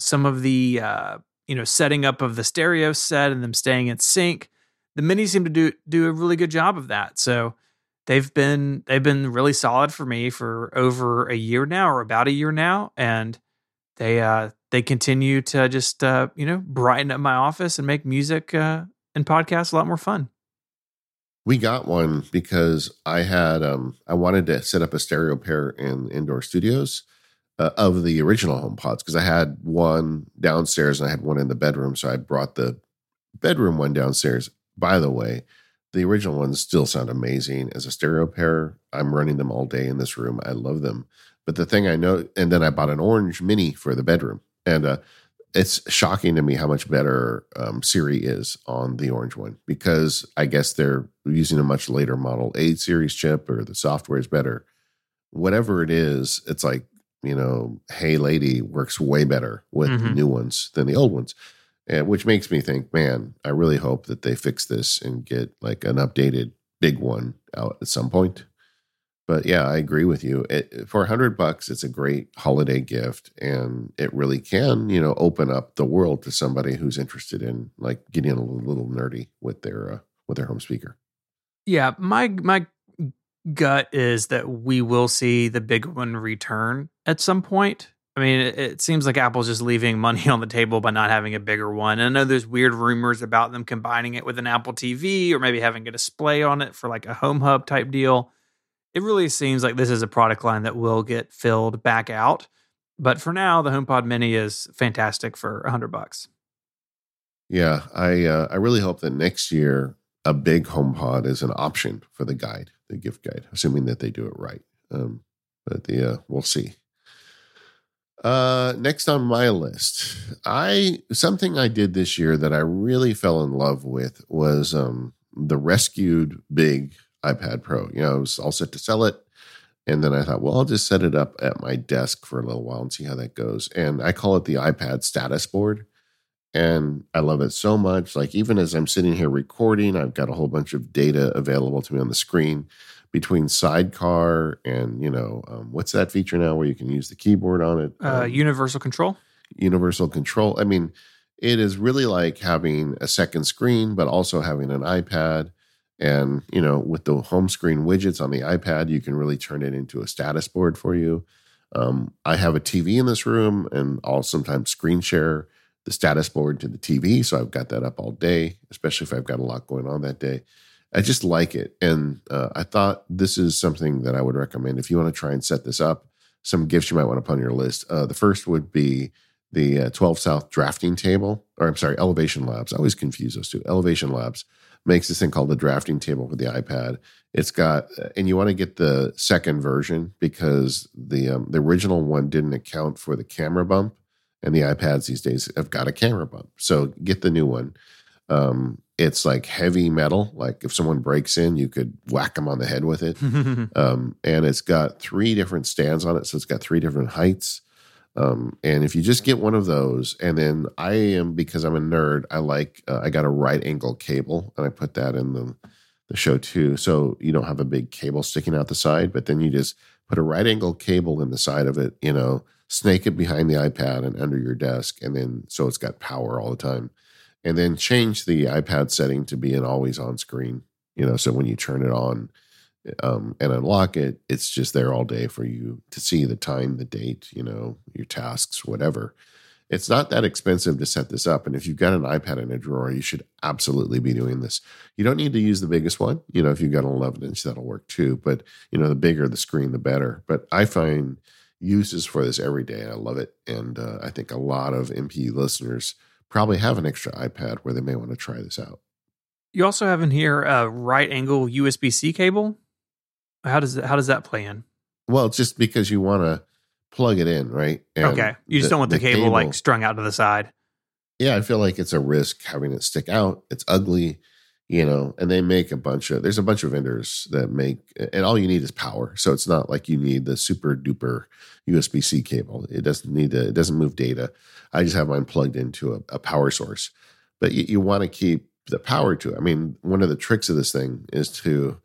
some of the, uh, you know, setting up of the stereo set and them staying in sync, the mini seem to do do a really good job of that. So they've been they've been really solid for me for over a year now, or about a year now, and they uh, they continue to just uh, you know brighten up my office and make music uh, and podcasts a lot more fun. We got one because I had um, I wanted to set up a stereo pair in indoor studios uh, of the original HomePods, because I had one downstairs and I had one in the bedroom. So I brought the bedroom one downstairs. By the way, the original ones still sound amazing as a stereo pair. I'm running them all day in this room. I love them. But the thing I know, and then I bought an orange mini for the bedroom. And uh, it's shocking to me how much better um, Siri is on the orange one, because I guess they're using a much later model eight series chip, or the software is better. Whatever it is, it's like, you know, Hey Lady works way better with mm-hmm. the new ones than the old ones, and, which makes me think, man, I really hope that they fix this and get like an updated big one out at some point. But yeah, I agree with you. It, for a hundred bucks, it's a great holiday gift, and it really can, you know, open up the world to somebody who's interested in like getting a little, little nerdy with their uh, with their home speaker. Yeah, my my gut is that we will see the big one return at some point. I mean, it, it seems like Apple's just leaving money on the table by not having a bigger one. And I know there's weird rumors about them combining it with an Apple T V, or maybe having a display on it for like a Home Hub type deal. It really seems like this is a product line that will get filled back out. But for now, the HomePod mini is fantastic for a hundred bucks. Yeah, I uh, I really hope that next year a big HomePod is an option for the guide, the gift guide, assuming that they do it right. Um, but the uh, we'll see. Uh, next on my list, I something I did this year that I really fell in love with was um, the rescued big iPad Pro. You know, I was all set to sell it. And then I thought, well, I'll just set it up at my desk for a little while and see how that goes. And I call it the iPad status board. And I love it so much. Like, even as I'm sitting here recording, I've got a whole bunch of data available to me on the screen between Sidecar and, you know, um, what's that feature now where you can use the keyboard on it? Uh, um, universal control. Universal control. I mean, it is really like having a second screen, but also having an iPad. And, you know, with the home screen widgets on the iPad, you can really turn it into a status board for you. Um, I have a T V in this room, and I'll sometimes screen share the status board to the T V. So I've got that up all day, especially if I've got a lot going on that day. I just like it. And uh, I thought this is something that I would recommend. If you want to try and set this up, some gifts you might want to put on your list. Uh, the first would be the uh, twelve South Drafting Table, or I'm sorry, Elevation Labs. I always confuse those two. Elevation Labs makes this thing called the Drafting Table for the iPad. It's got, and you want to get the second version because the um, the original one didn't account for the camera bump, and the iPads these days have got a camera bump. So get the new one. Um, it's like heavy metal. Like if someone breaks in, you could whack them on the head with it. um, and it's got three different stands on it, so it's got three different heights. Um, and if you just get one of those, and then I am, because I'm a nerd, I like, uh, I got a right angle cable, and I put that in the, the show too. So you don't have a big cable sticking out the side, but then you just put a right angle cable in the side of it, you know, snake it behind the iPad and under your desk. And then, so it's got power all the time, and then change the iPad setting to be an always on screen, you know, so when you turn it on, Um, and unlock it, it's just there all day for you to see the time, the date, you know, your tasks, whatever. It's not that expensive to set this up. And if you've got an iPad in a drawer, you should absolutely be doing this. You don't need to use the biggest one. You know, if you've got an eleven inch, that'll work too. But, you know, the bigger the screen, the better. But I find uses for this every day. I love it. And uh, I think a lot of M P listeners probably have an extra iPad where they may want to try this out. You also have in here a right angle U S B C cable. How does that, how does that play in? Well, it's just because you want to plug it in, right? And okay. You just the, don't want the, the cable, cable like strung out to the side. Yeah, I feel like it's a risk having it stick out. It's ugly, you know, and they make a bunch of, there's a bunch of vendors that make, and all you need is power. So it's not like you need the super duper U S B C cable. It doesn't need to, it doesn't move data. I just have mine plugged into a, a power source. But you, you want to keep the power to it. I mean, one of the tricks of this thing is to,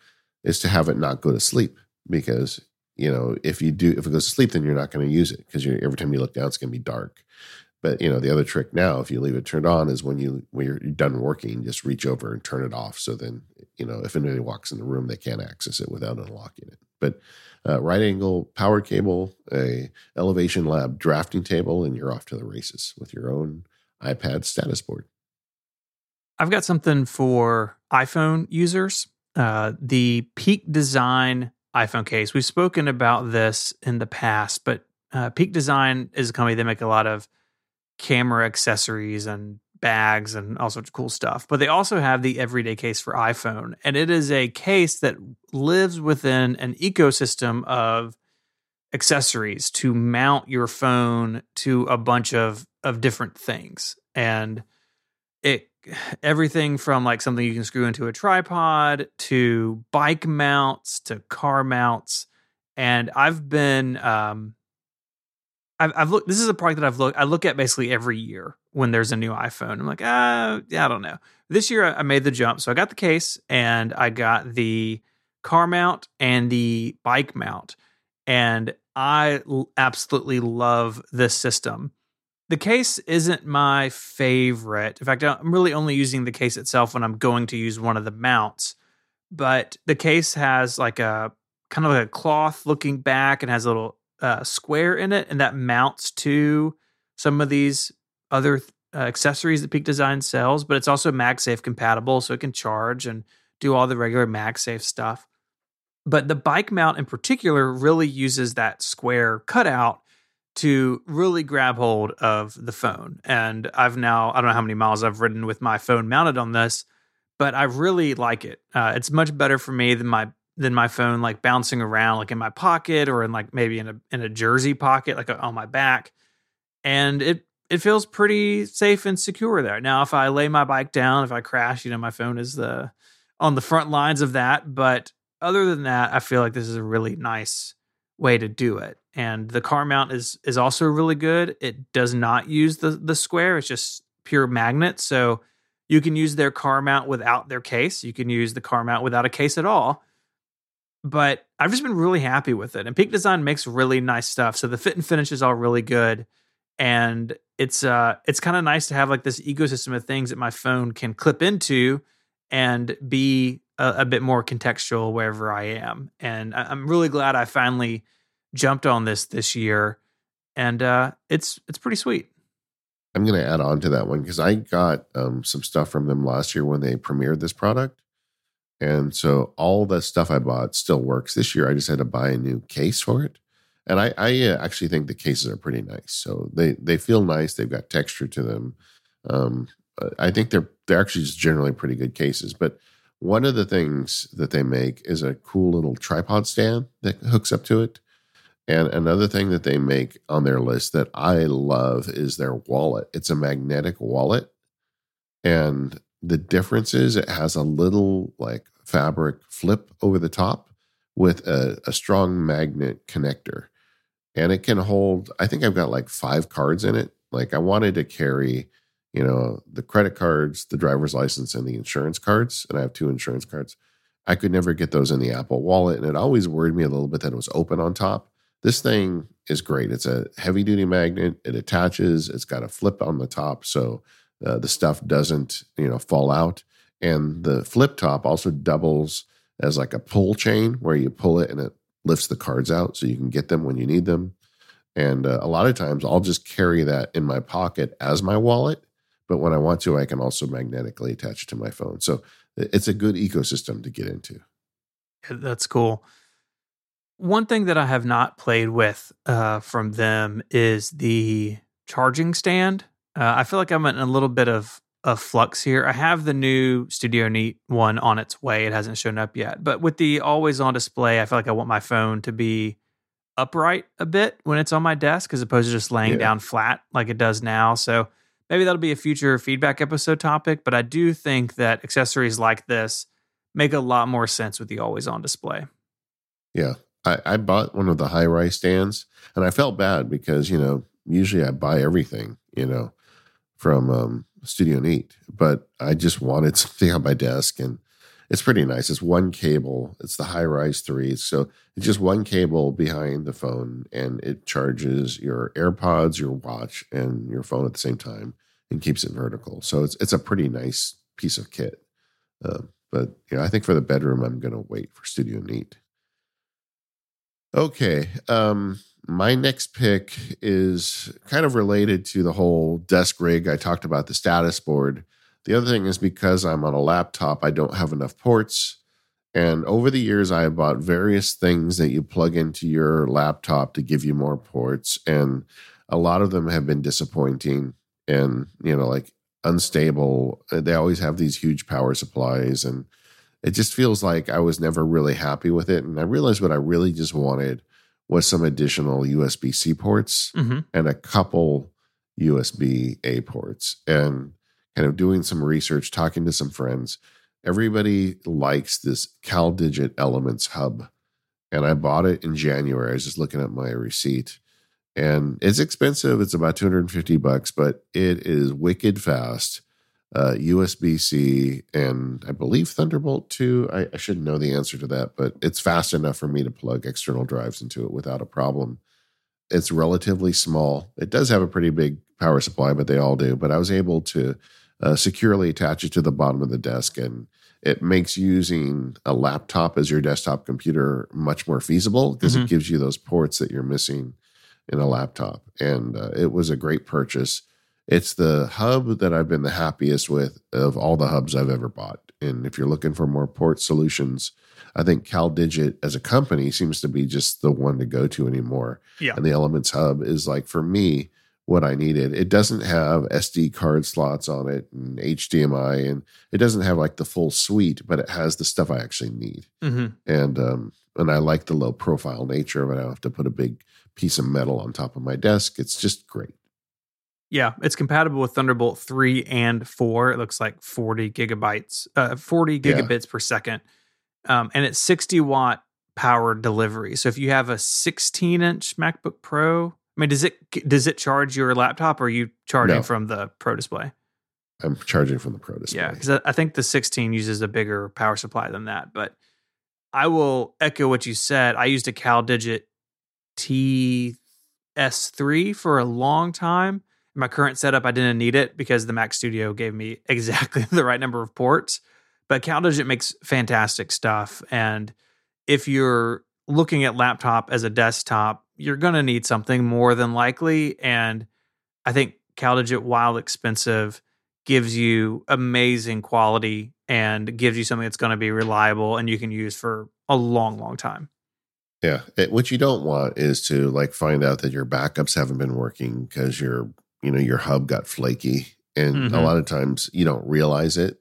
is to have it not go to sleep, because, you know, if you do, if it goes to sleep, then you're not going to use it because you're, every time you look down, it's going to be dark. But, you know, the other trick now, if you leave it turned on, is when you, when you're done working, just reach over and turn it off. So then, you know, if anybody walks in the room, they can't access it without unlocking it. But uh, right angle power cable, a Elevation Lab drafting table, and you're off to the races with your own iPad status board. I've got something for iPhone users. Uh, the Peak Design iPhone case. We've spoken about this in the past, but uh, Peak Design is a company that make a lot of camera accessories and bags and all sorts of cool stuff. But they also have the everyday case for iPhone. And it is a case that lives within an ecosystem of accessories to mount your phone to a bunch of, of different things. And it everything from like something you can screw into a tripod to bike mounts to car mounts. And I've been, um, I've, I've looked, this is a product that I've looked, I look at basically every year when there's a new iPhone. I'm like, uh, yeah, I don't know. This year I made the jump. So I got the case and I got the car mount and the bike mount. And I absolutely love this system. The case isn't my favorite. In fact, I'm really only using the case itself when I'm going to use one of the mounts. But the case has like a kind of like a cloth looking back and has a little uh, square in it. And that mounts to some of these other uh, accessories that Peak Design sells. But it's also MagSafe compatible, so it can charge and do all the regular MagSafe stuff. But the bike mount in particular really uses that square cutout to really grab hold of the phone. And I've now, I don't know how many miles I've ridden with my phone mounted on this, but I really like it. Uh, it's much better for me than my than my phone like bouncing around like in my pocket or in like maybe in a in a jersey pocket, like on my back. And it it feels pretty safe and secure there. Now, if I lay my bike down, if I crash, you know, my phone is the on the front lines of that. But other than that, I feel like this is a really nice way to do it. And the car mount is is also really good. It does not use the, the square. It's just pure magnet. So you can use their car mount without their case. You can use the car mount without a case at all. But I've just been really happy with it. And Peak Design makes really nice stuff. So the fit and finish is all really good. And it's uh it's kind of nice to have like this ecosystem of things that my phone can clip into and be a, a bit more contextual wherever I am. And I, I'm really glad I finally jumped on this this year, and uh, it's it's pretty sweet. I'm going to add on to that one because I got um, some stuff from them last year when they premiered this product, and so all the stuff I bought still works this year. I just had to buy a new case for it, and I, I actually think the cases are pretty nice. So they they feel nice. They've got texture to them. Um, I think they're they're actually just generally pretty good cases, but. One of the things that they make is a cool little tripod stand that hooks up to it. And another thing that they make on their list that I love is their wallet. It's a magnetic wallet. And the difference is it has a little like fabric flip over the top with a, a strong magnet connector. And it can hold, I think I've got like five cards in it. Like I wanted to carry... you know, the credit cards, the driver's license, and the insurance cards. And I have two insurance cards. I could never get those in the Apple Wallet. And it always worried me a little bit that it was open on top. This thing is great. It's a heavy-duty magnet. It attaches. It's got a flip on the top so uh, the stuff doesn't, you know, fall out. And the flip top also doubles as like a pull chain where you pull it and it lifts the cards out so you can get them when you need them. And uh, a lot of times I'll just carry that in my pocket as my wallet. But when I want to, I can also magnetically attach it to my phone. So it's a good ecosystem to get into. That's cool. One thing that I have not played with uh, from them is the charging stand. Uh, I feel like I'm in a little bit of a flux here. I have the new Studio Neat one on its way. It hasn't shown up yet. But with the always-on display, I feel like I want my phone to be upright a bit when it's on my desk as opposed to just laying yeah. down flat like it does now. So... maybe that'll be a future feedback episode topic, but I do think that accessories like this make a lot more sense with the always-on display. Yeah, I, I bought one of the high-rise stands, and I felt bad because, you know, usually I buy everything, you know, from um, Studio Neat, but I just wanted something on my desk, and it's pretty nice. It's one cable. It's the high-rise three, so it's just one cable behind the phone, and it charges your AirPods, your watch, and your phone at the same time and keeps it vertical. So it's it's a pretty nice piece of kit. Uh, but you know, I think for the bedroom, I'm going to wait for Studio Neat. Okay. Um, my next pick is kind of related to the whole desk rig. I talked about the status board. The other thing is because I'm on a laptop, I don't have enough ports. And over the years, I have bought various things that you plug into your laptop to give you more ports. And a lot of them have been disappointing and, you know, like unstable. They always have these huge power supplies. And it just feels like I was never really happy with it. And I realized what I really just wanted was some additional U S B C ports mm-hmm. and a couple U S B A ports. And kind of doing some research, talking to some friends. Everybody likes this CalDigit Elements Hub. And I bought it in January. I was just looking at my receipt. And it's expensive. It's about two hundred fifty bucks, but it is wicked fast. Uh, U S B C and I believe Thunderbolt two. I, I shouldn't know the answer to that, but it's fast enough for me to plug external drives into it without a problem. It's relatively small. It does have a pretty big power supply, but they all do. But I was able to uh, securely attach it to the bottom of the desk, and it makes using a laptop as your desktop computer much more feasible because mm-hmm. it gives you those ports that you're missing in a laptop. And uh, it was a great purchase. It's the hub that I've been the happiest with of all the hubs I've ever bought. And if you're looking for more port solutions, I think CalDigit as a company seems to be just the one to go to anymore. Yeah. And the Elements Hub is like, for me, what I needed. It doesn't have S D card slots on it and H D M I, and it doesn't have like the full suite, but it has the stuff I actually need. Mm-hmm. And, um, and I like the low profile nature of it. I don't have to put a big piece of metal on top of my desk. It's just great. Yeah, it's compatible with Thunderbolt three and four. It looks like forty gigabytes, uh, forty gigabits yeah. per second, um, and it's sixty watt power delivery. So if you have a sixteen inch MacBook Pro, I mean, does it does it charge your laptop, or are you charging no. from the Pro display? I'm charging from the Pro display. Yeah, because I think the sixteen uses a bigger power supply than that. But I will echo what you said. I used a CalDigit T S three for a long time. My current setup, I didn't need it because the Mac Studio gave me exactly the right number of ports. But CalDigit makes fantastic stuff. And if you're looking at laptop as a desktop, you're going to need something more than likely. And I think CalDigit, while expensive, gives you amazing quality and gives you something that's going to be reliable and you can use for a long, long time. Yeah. It, what you don't want is to like find out that your backups haven't been working because you're you know, your hub got flaky, and mm-hmm. a lot of times you don't realize it,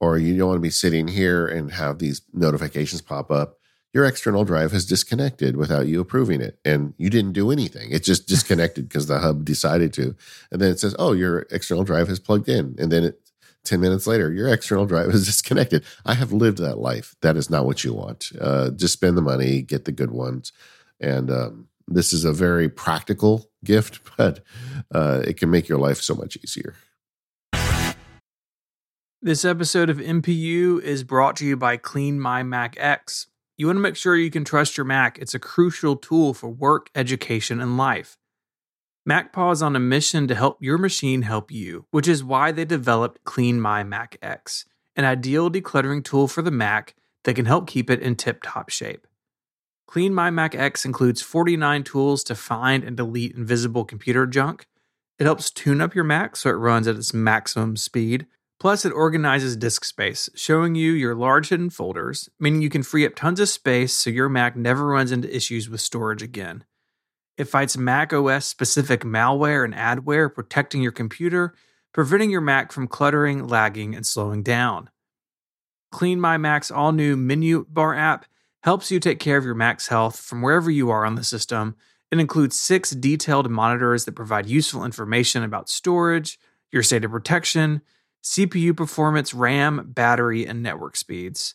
or you don't want to be sitting here and have these notifications pop up. Your external drive has disconnected without you approving it, and you didn't do anything. It just disconnected because the hub decided to. And then it says, oh, your external drive has plugged in. And then it, ten minutes later, your external drive is disconnected. I have lived that life. That is not what you want. Uh, just spend the money, get the good ones. And, um, This is a very practical gift, but uh, it can make your life so much easier. This episode of M P U is brought to you by Clean My Mac X. You want to make sure you can trust your Mac. It's a crucial tool for work, education, and life. MacPaw is on a mission to help your machine help you, which is why they developed Clean My Mac X, an ideal decluttering tool for the Mac that can help keep it in tip-top shape. Clean My Mac X includes forty-nine tools to find and delete invisible computer junk. It helps tune up your Mac so it runs at its maximum speed. Plus, it organizes disk space, showing you your large hidden folders, meaning you can free up tons of space so your Mac never runs into issues with storage again. It fights Mac O S-specific malware and adware, protecting your computer, preventing your Mac from cluttering, lagging, and slowing down. Clean My Mac's all-new menu bar app helps you take care of your Mac's health from wherever you are on the system. It includes six detailed monitors that provide useful information about storage, your state of protection, C P U performance, RAM, battery, and network speeds.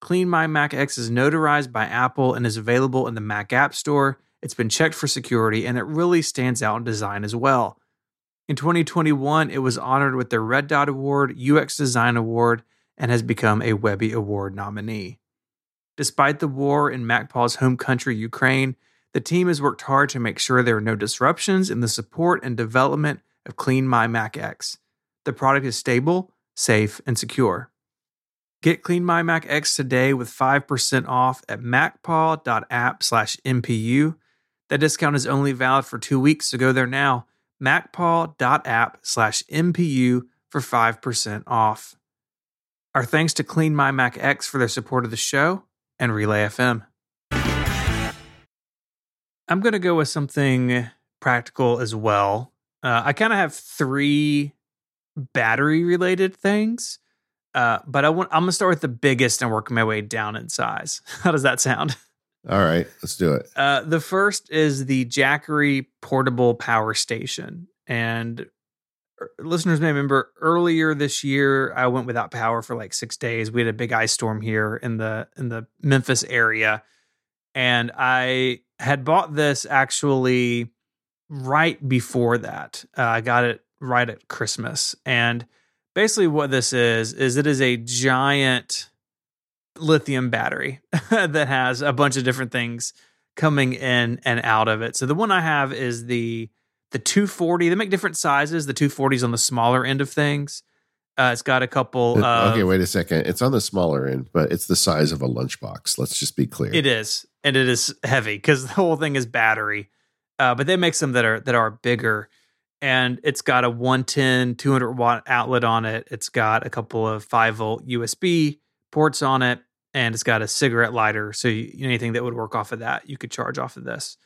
Clean My Mac X is notarized by Apple and is available in the Mac App Store. It's been checked for security, and it really stands out in design as well. In twenty twenty-one, it was honored with the Red Dot Award, U X Design Award, and has become a Webby Award nominee. Despite the war in MacPaw's home country, Ukraine, the team has worked hard to make sure there are no disruptions in the support and development of Clean My Mac X. The product is stable, safe, and secure. Get Clean My Mac X today with five percent off at macpaw.app slash MPU. That discount is only valid for two weeks, so go there now. macpaw.app slash MPU for five percent off. Our thanks to Clean My Mac X for their support of the show and Relay F M. I'm going to go with something practical as well. Uh, I kind of have three battery-related things, uh, but I want, I'm going to start with the biggest and work my way down in size. How does that sound? All right, let's do it. Uh, the first is the Jackery Portable Power Station. And listeners may remember earlier this year, I went without power for like six days. We had a big ice storm here in the in the Memphis area. And I had bought this actually right before that. Uh, I got it right at Christmas. And basically what this is, is it is a giant lithium battery that has a bunch of different things coming in and out of it. So the one I have is the The two forty, they make different sizes. The two forty is on the smaller end of things. Uh, it's got a couple of... Okay, wait a second. It's on the smaller end, but it's the size of a lunchbox. Let's just be clear. It is, and it is heavy because the whole thing is battery. Uh, but they make some that are that are bigger, and it's got a one ten, two hundred watt outlet on it. It's got a couple of five volt U S B ports on it. and it's got a cigarette lighter. So you, anything that would work off of that, you could charge off of this.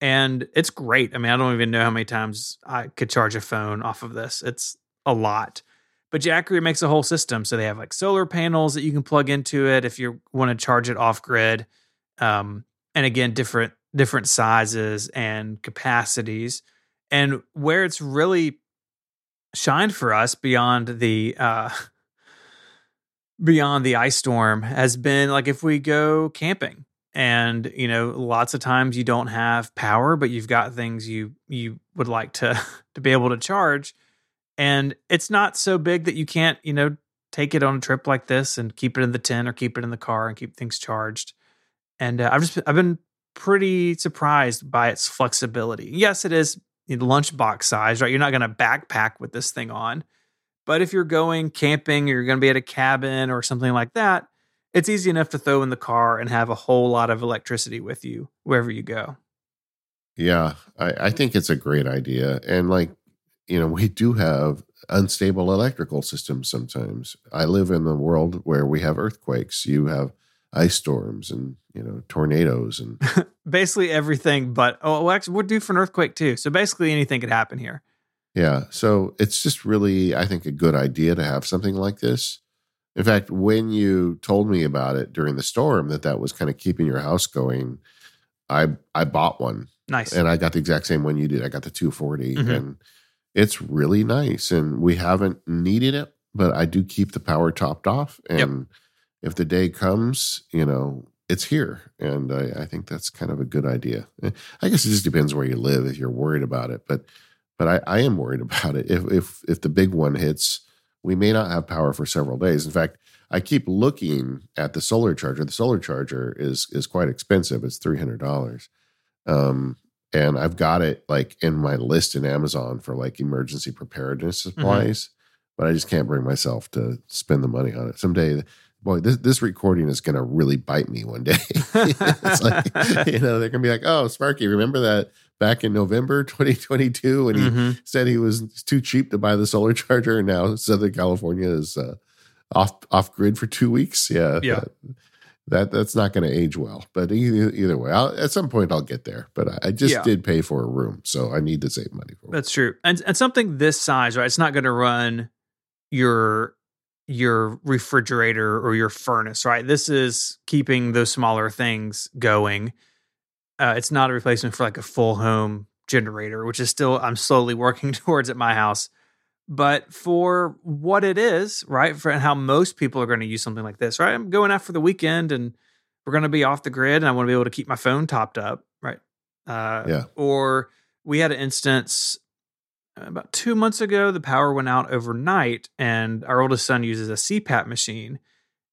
And it's great. I mean, I don't even know how many times I could charge a phone off of this. It's a lot. But Jackery makes a whole system. So they have like solar panels that you can plug into it if you want to charge it off grid. Um, and again, different different sizes and capacities. And where it's really shined for us beyond the uh, beyond the ice storm has been like if we go camping. And, you know, lots of times you don't have power, but you've got things you you would like to, to be able to charge. And it's not so big that you can't, you know, take it on a trip like this and keep it in the tent or keep it in the car and keep things charged. And uh, I've just I've been pretty surprised by its flexibility. Yes, it is in lunchbox size, right? You're not going to backpack with this thing on. But if you're going camping, or you're going to be at a cabin or something like that, it's easy enough to throw in the car and have a whole lot of electricity with you wherever you go. Yeah, I, I think it's a great idea. And like, you know, we do have unstable electrical systems sometimes. I live in a world where we have earthquakes. You have ice storms and, you know, tornadoes and basically everything. But, oh, well, actually, we're due for an earthquake too. So basically anything could happen here. Yeah. So it's just really, I think, a good idea to have something like this. In fact, when you told me about it during the storm, that that was kind of keeping your house going, I I bought one. Nice. And I got the exact same one you did. I got the two forty. Mm-hmm. And it's really nice. And we haven't needed it, but I do keep the power topped off. And yep. If the day comes, you know, it's here. And I, I think that's kind of a good idea. I guess it just depends where you live if you're worried about it. But but I, I am worried about it. If if if the big one hits, we may not have power for several days. In fact, I keep looking at the solar charger. The solar charger is is quite expensive. It's three hundred dollars. Um, and I've got it like in my list in Amazon for like emergency preparedness supplies, mm-hmm. but I just can't bring myself to spend the money on it. Someday, boy, this, this recording is going to really bite me one day. It's like, you know, they're going to be like, oh, Sparky, remember that back in November twenty twenty-two when mm-hmm. he said he was too cheap to buy the solar charger, and now Southern California is uh, off off grid for two weeks. Yeah, yeah. That, that that's not going to age well. But either, either way, I'll, at some point I'll get there. But I, I just yeah. did pay for a room, so I need to save money for it. That's true. And and something this size, right? It's not going to run your. your refrigerator or your furnace, right? This is keeping those smaller things going. Uh, it's not a replacement for like a full home generator, which is still, I'm slowly working towards at my house. But for what it is, right? For how most people are going to use something like this, right? I'm going out for the weekend and we're going to be off the grid and I want to be able to keep my phone topped up, right? Uh, yeah. Or we had an instance about two months ago, the power went out overnight, and our oldest son uses a C PAP machine,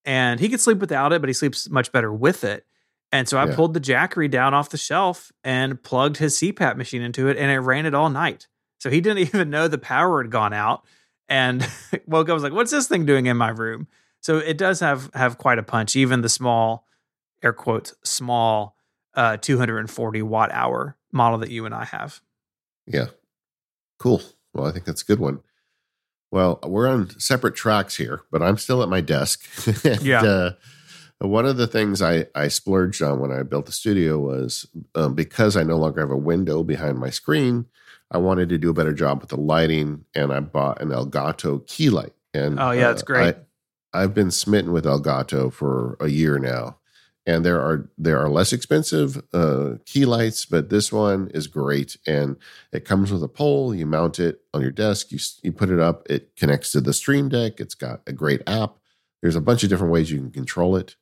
and he could sleep without it, but he sleeps much better with it. And so I yeah. pulled the Jackery down off the shelf and plugged his C PAP machine into it, and it ran it all night. So he didn't even know the power had gone out, and woke up, was like, what's this thing doing in my room? So it does have, have quite a punch, even the small, air quotes, small uh, two hundred forty watt hour model that you and I have. Yeah. Cool. Well, I think that's a good one. Well, we're on separate tracks here, but I'm still at my desk. and, yeah. Uh, one of the things I, I splurged on when I built the studio was um, because I no longer have a window behind my screen, I wanted to do a better job with the lighting, and I bought an Elgato key light. And oh, yeah, uh, that's great. I, I've been smitten with Elgato for a year now, and there are there are less expensive uh, key lights, but this one is great. And it comes with a pole. You mount it on your desk. You you put it up. It connects to the Stream Deck. It's got a great app. There's a bunch of different ways you can control it.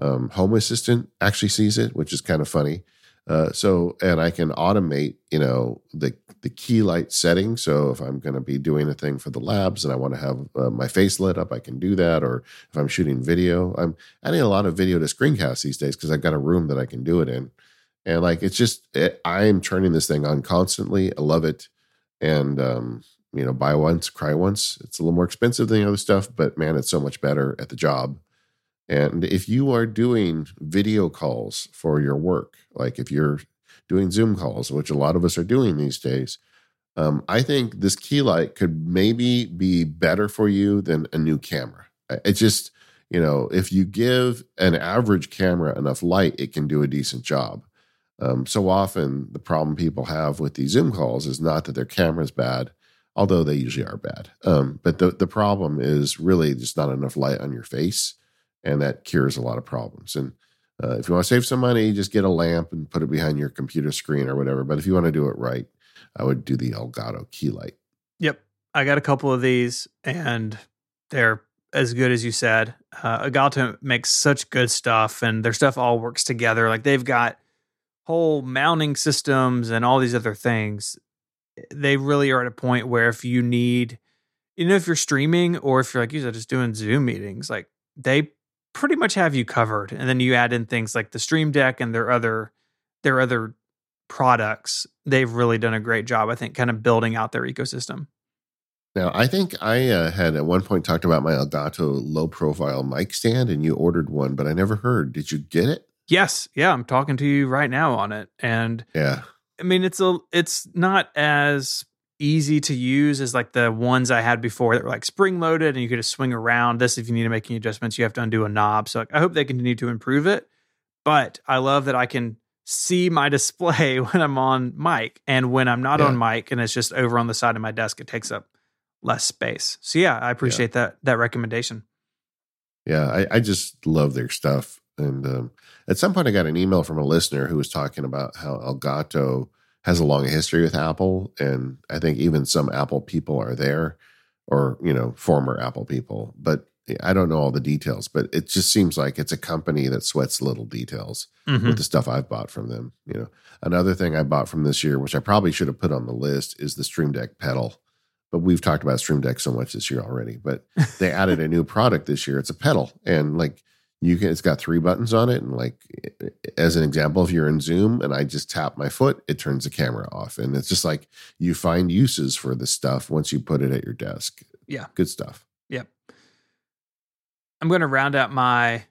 Um, Home Assistant actually sees it, which is kind of funny. Uh, so and I can automate, you know, the the key light setting. So if I'm going to be doing a thing for the labs and I want to have uh, my face lit up, I can do that. Or if I'm shooting video, I'm adding a lot of video to screencasts these days because I've got a room that I can do it in. And like it's just it, I'm turning this thing on constantly. I love it. And um, you know, buy once, cry once. It's a little more expensive than the other stuff, but man, it's so much better at the job. And if you are doing video calls for your work, like if you're doing Zoom calls, which a lot of us are doing these days, um, I think this key light could maybe be better for you than a new camera. It just, you know, if you give an average camera enough light, it can do a decent job. Um, so often the problem people have with these Zoom calls is not that their camera's bad, although they usually are bad. Um, but the, the problem is really just not enough light on your face, and that cures a lot of problems. And uh, if you want to save some money, just get a lamp and put it behind your computer screen or whatever. But if you want to do it right, I would do the Elgato key light. Yep. I got a couple of these, and they're as good as you said. Uh, Elgato makes such good stuff, and their stuff all works together. Like, they've got whole mounting systems and all these other things. They really are at a point where if you need, you know, if you're streaming or if you're like, you're just doing Zoom meetings, like, they pretty much have you covered. And then you add in things like the Stream Deck and their other, their other products. They've really done a great job, I think, kind of building out their ecosystem. Now, I think I uh, had at one point talked about my Elgato low profile mic stand, and you ordered one, but I never heard. Did you get it? Yes. Yeah. I'm talking to you right now on it. And yeah, I mean, it's a, it's not as easy to use as like the ones I had before that were like spring loaded and you could just swing around. This, if you need to make any adjustments, you have to undo a knob. So like, I hope they continue to improve it, but I love that I can see my display when I'm on mic and when I'm not yeah. on mic, and it's just over on the side of my desk. It takes up less space. So yeah, I appreciate yeah. that, that recommendation. Yeah. I, I just love their stuff. And um, at some point, I got an email from a listener who was talking about how Elgato has a long history with Apple, and I think even some Apple people are there, or you know, former Apple people. But I don't know all the details. But it just seems like it's a company that sweats little details mm-hmm. with the stuff I've bought from them. You know, another thing I bought from this year, which I probably should have put on the list, is the Stream Deck pedal. But we've talked about Stream Deck so much this year already. But they added a new product this year. It's a pedal, and like. You can, it's got three buttons on it. And like, as an example, if you're in Zoom and I just tap my foot, it turns the camera off. And it's just like, you find uses for this stuff once you put it at your desk. Yeah. Good stuff. Yep. I'm going to round out my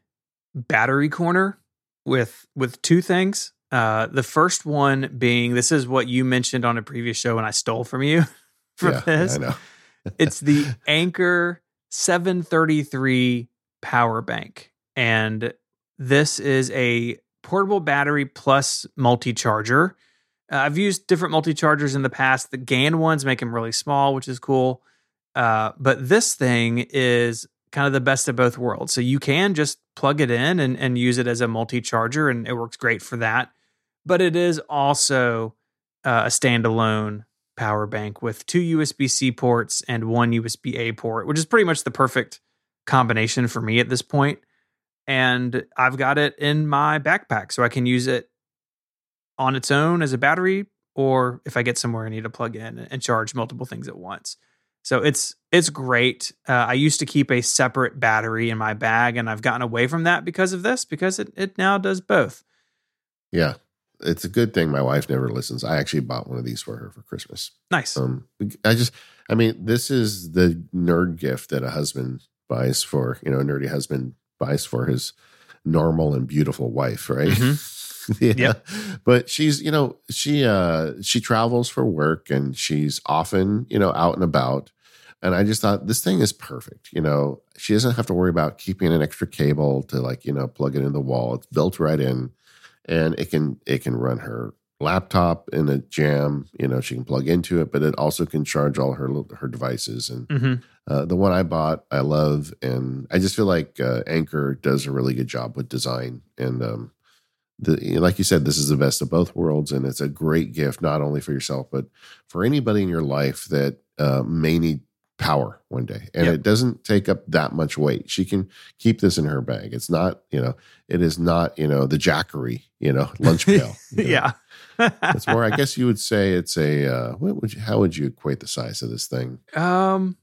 battery corner with, with two things. Uh, the first one being, this is what you mentioned on a previous show and I stole from you for yeah, this. I know. It's the Anker seven thirty-three power bank. And this is a portable battery plus multi-charger. Uh, I've used different multi-chargers in the past. The GAN ones make them really small, which is cool. Uh, but this thing is kind of the best of both worlds. So you can just plug it in and, and use it as a multi-charger, and it works great for that. But it is also uh, a standalone power bank with two U S B-C ports and one U S B-A port, which is pretty much the perfect combination for me at this point. And I've got it in my backpack, so I can use it on its own as a battery, or if I get somewhere I need to plug in and charge multiple things at once. So it's it's great. Uh, I used to keep a separate battery in my bag, and I've gotten away from that because of this, because it, it now does both. Yeah, it's a good thing my wife never listens. I actually bought one of these for her for Christmas. Nice. Um, I just, I mean, this is the nerd gift that a husband buys for, you know, a nerdy husband buys for his normal and beautiful wife, right? Mm-hmm. yeah. Yep. But she's, you know, she uh, she travels for work, and she's often, you know, out and about. And I just thought, this thing is perfect. You know, she doesn't have to worry about keeping an extra cable to like, you know, plug it in the wall. It's built right in, and it can it can run her laptop in a jam. You know, she can plug into it, but it also can charge all her her devices. And mm-hmm. uh, the one I bought, I love, and I just feel like uh, Anker does a really good job with design. And um, the, like you said, this is the best of both worlds, and it's a great gift not only for yourself but for anybody in your life that uh, may need power one day. And yep. it doesn't take up that much weight. She can keep this in her bag. It's not, you know, it is not, you know, the Jackery, you know, lunch pail. You know? yeah. That's more, I guess you would say it's a, uh, what would you, how would you equate the size of this thing? Um,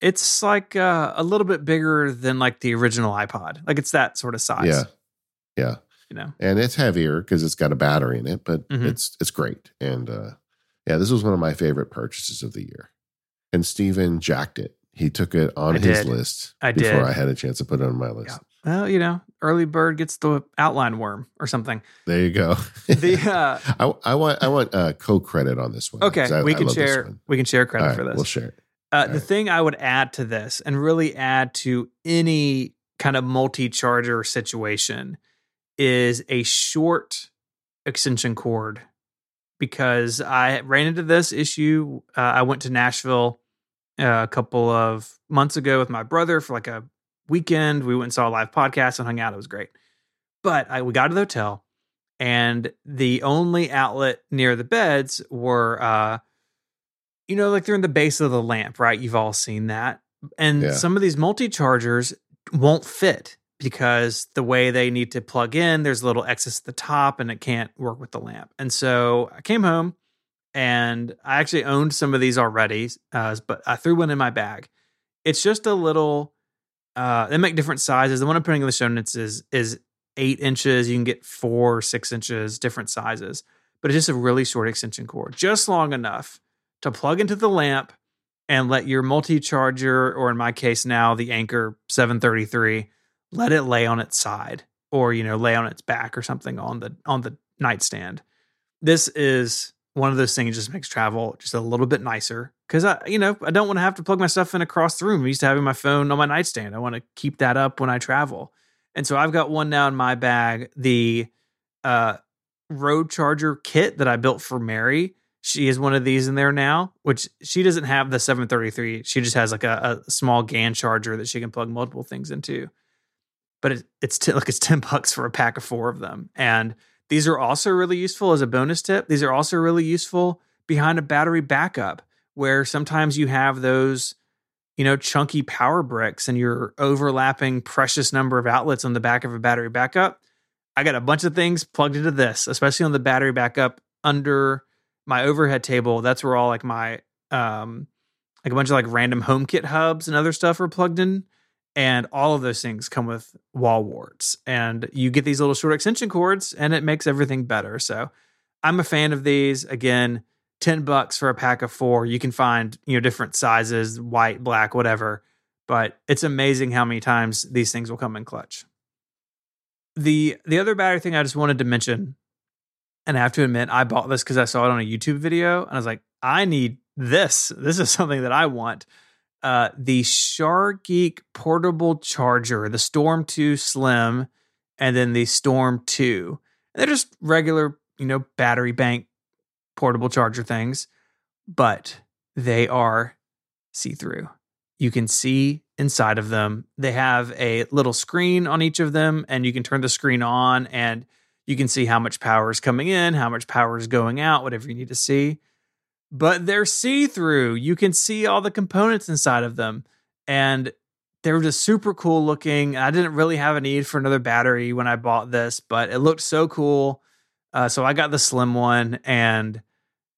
it's like uh, a little bit bigger than like the original iPod. Like it's that sort of size. Yeah. Yeah. You know, and it's heavier because it's got a battery in it, but mm-hmm. it's, it's great. And uh, yeah, this was one of my favorite purchases of the year. And Stephen jacked it. He took it on I his did. list I before did. I had a chance to put it on my list. Yeah. Well, you know, early bird gets the outline worm or something. There you go. the uh, I, I want I want uh, co-credit on this one. Okay, I, we can share we can share credit right, for this. We'll share. Uh, the right. thing I would add to this, and really add to any kind of multi-charger situation is a short extension cord, because I ran into this issue. Uh, I went to Nashville uh, a couple of months ago with my brother for like a weekend. We went and saw a live podcast and hung out. It was great. But I, we got to the hotel, and the only outlet near the beds were, uh, you know, like they're in the base of the lamp, right? You've all seen that. And yeah. some of these multi-chargers won't fit because the way they need to plug in, there's a little excess at the top and it can't work with the lamp. And so I came home and I actually owned some of these already, uh, but I threw one in my bag. It's just a little, uh, they make different sizes. The one I'm putting in the show notes is, is eight inches. You can get four, six inches, different sizes, but it's just a really short extension cord, just long enough to plug into the lamp and let your multi-charger, or in my case now, the Anker seven thirty-three, let it lay on its side, or, you know, lay on its back or something on the on the nightstand. This is one of those things that just makes travel just a little bit nicer, because I, you know, I don't want to have to plug my stuff in across the room. I'm used to having my phone on my nightstand. I want to keep that up when I travel. And so I've got one now in my bag, the uh, road charger kit that I built for Mary. She has one of these in there now, which she doesn't have the seven thirty-three. She just has like a, a small GAN charger that she can plug multiple things into. But it, it's t- like it's ten bucks for a pack of four of them. And these are also really useful as a bonus tip. These are also really useful behind a battery backup, where sometimes you have those, you know, chunky power bricks and you're overlapping precious number of outlets on the back of a battery backup. I got a bunch of things plugged into this, especially on the battery backup under my overhead table. That's where all like my, um, like a bunch of like random HomeKit hubs and other stuff are plugged in. And all of those things come with wall warts, and you get these little short extension cords and it makes everything better. So I'm a fan of these. Again, ten bucks for a pack of four. You can find, you know, different sizes, white, black, whatever, but it's amazing how many times these things will come in clutch. The, the other battery thing I just wanted to mention, and I have to admit, I bought this because I saw it on a YouTube video, and I was like, I need this. This is something that I want. Uh, the Shargeek portable charger, the Storm two Slim, and then the Storm two. They're just regular, you know, battery bank portable charger things, but they are see-through. You can see inside of them. They have a little screen on each of them, and you can turn the screen on and you can see how much power is coming in, how much power is going out, whatever you need to see. But they're see-through. You can see all the components inside of them. And they're just super cool looking. I didn't really have a need for another battery when I bought this, but it looked so cool. Uh, so I got the slim one. And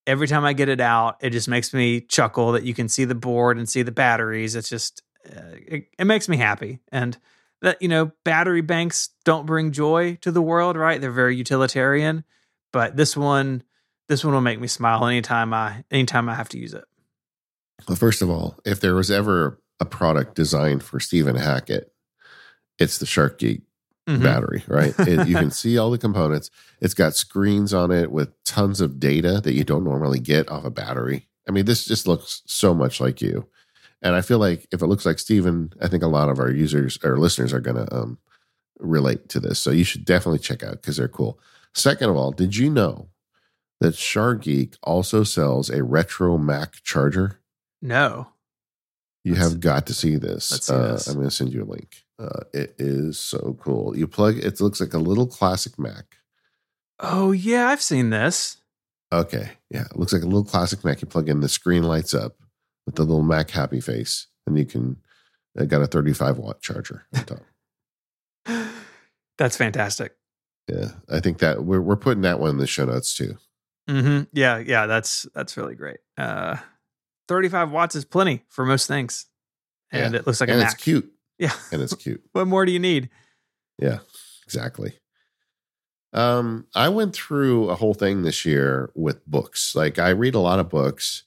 every time I get it out, it just makes me chuckle that you can see the board and see the batteries. It's just, uh, it, it makes me happy. And that, you know, battery banks don't bring joy to the world, right? They're very utilitarian, but this one, this one will make me smile anytime I, anytime I have to use it. Well, first of all, if there was ever a product designed for Stephen Hackett, it's the Shargeek mm-hmm. battery, right? It, you can see all the components. It's got screens on it with tons of data that you don't normally get off a battery. I mean, this just looks so much like you. And I feel like if it looks like Stephen, I think a lot of our users or listeners are going to um, relate to this. So you should definitely check out, because they're cool. Second of all, did you know that Shargeek also sells a retro Mac charger? No. You let's, have got to see this. Let's see uh, this. I'm going to send you a link. Uh, it is so cool. You plug it, looks like a little classic Mac. Oh, yeah. I've seen this. Okay. Yeah. It looks like a little classic Mac. You plug in, the screen lights up with the little Mac happy face, and you can, I got a thirty-five watt charger on top. That's fantastic. Yeah. I think that we're we're putting that one in the show notes too. Mm-hmm. Yeah. Yeah. That's, that's really great. Uh, thirty-five watts is plenty for most things. And yeah. It looks like and a Mac. It's cute. Yeah. And it's cute. What more do you need? Yeah, exactly. Um, I went through a whole thing this year with books. Like, I read a lot of books.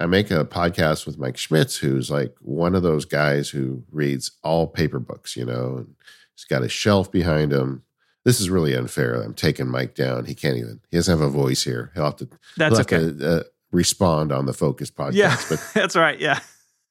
I make a podcast with Mike Schmitz, who's like one of those guys who reads all paper books, you know, and he's got a shelf behind him. This is really unfair. I'm taking Mike down. He can't even, he doesn't have a voice here. He'll have to, that's he'll have okay. to uh, respond on the Focus podcast. Yeah, but that's right. Yeah.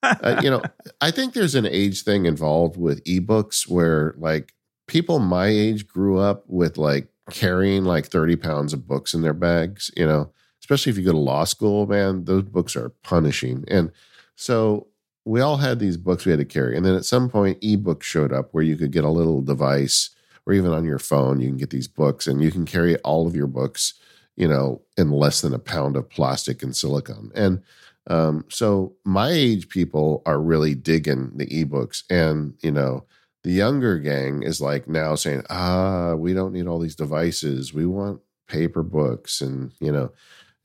uh, you know, I think there's an age thing involved with ebooks where like people my age grew up with like carrying like thirty pounds of books in their bags, you know, especially if you go to law school, man, those books are punishing. And so we all had these books we had to carry. And then at some point, ebooks showed up where you could get a little device or even on your phone, you can get these books and you can carry all of your books, you know, in less than a pound of plastic and silicone. And um, so my age people are really digging the ebooks. And, you know, the younger gang is like now saying, ah, we don't need all these devices. We want paper books. And, you know,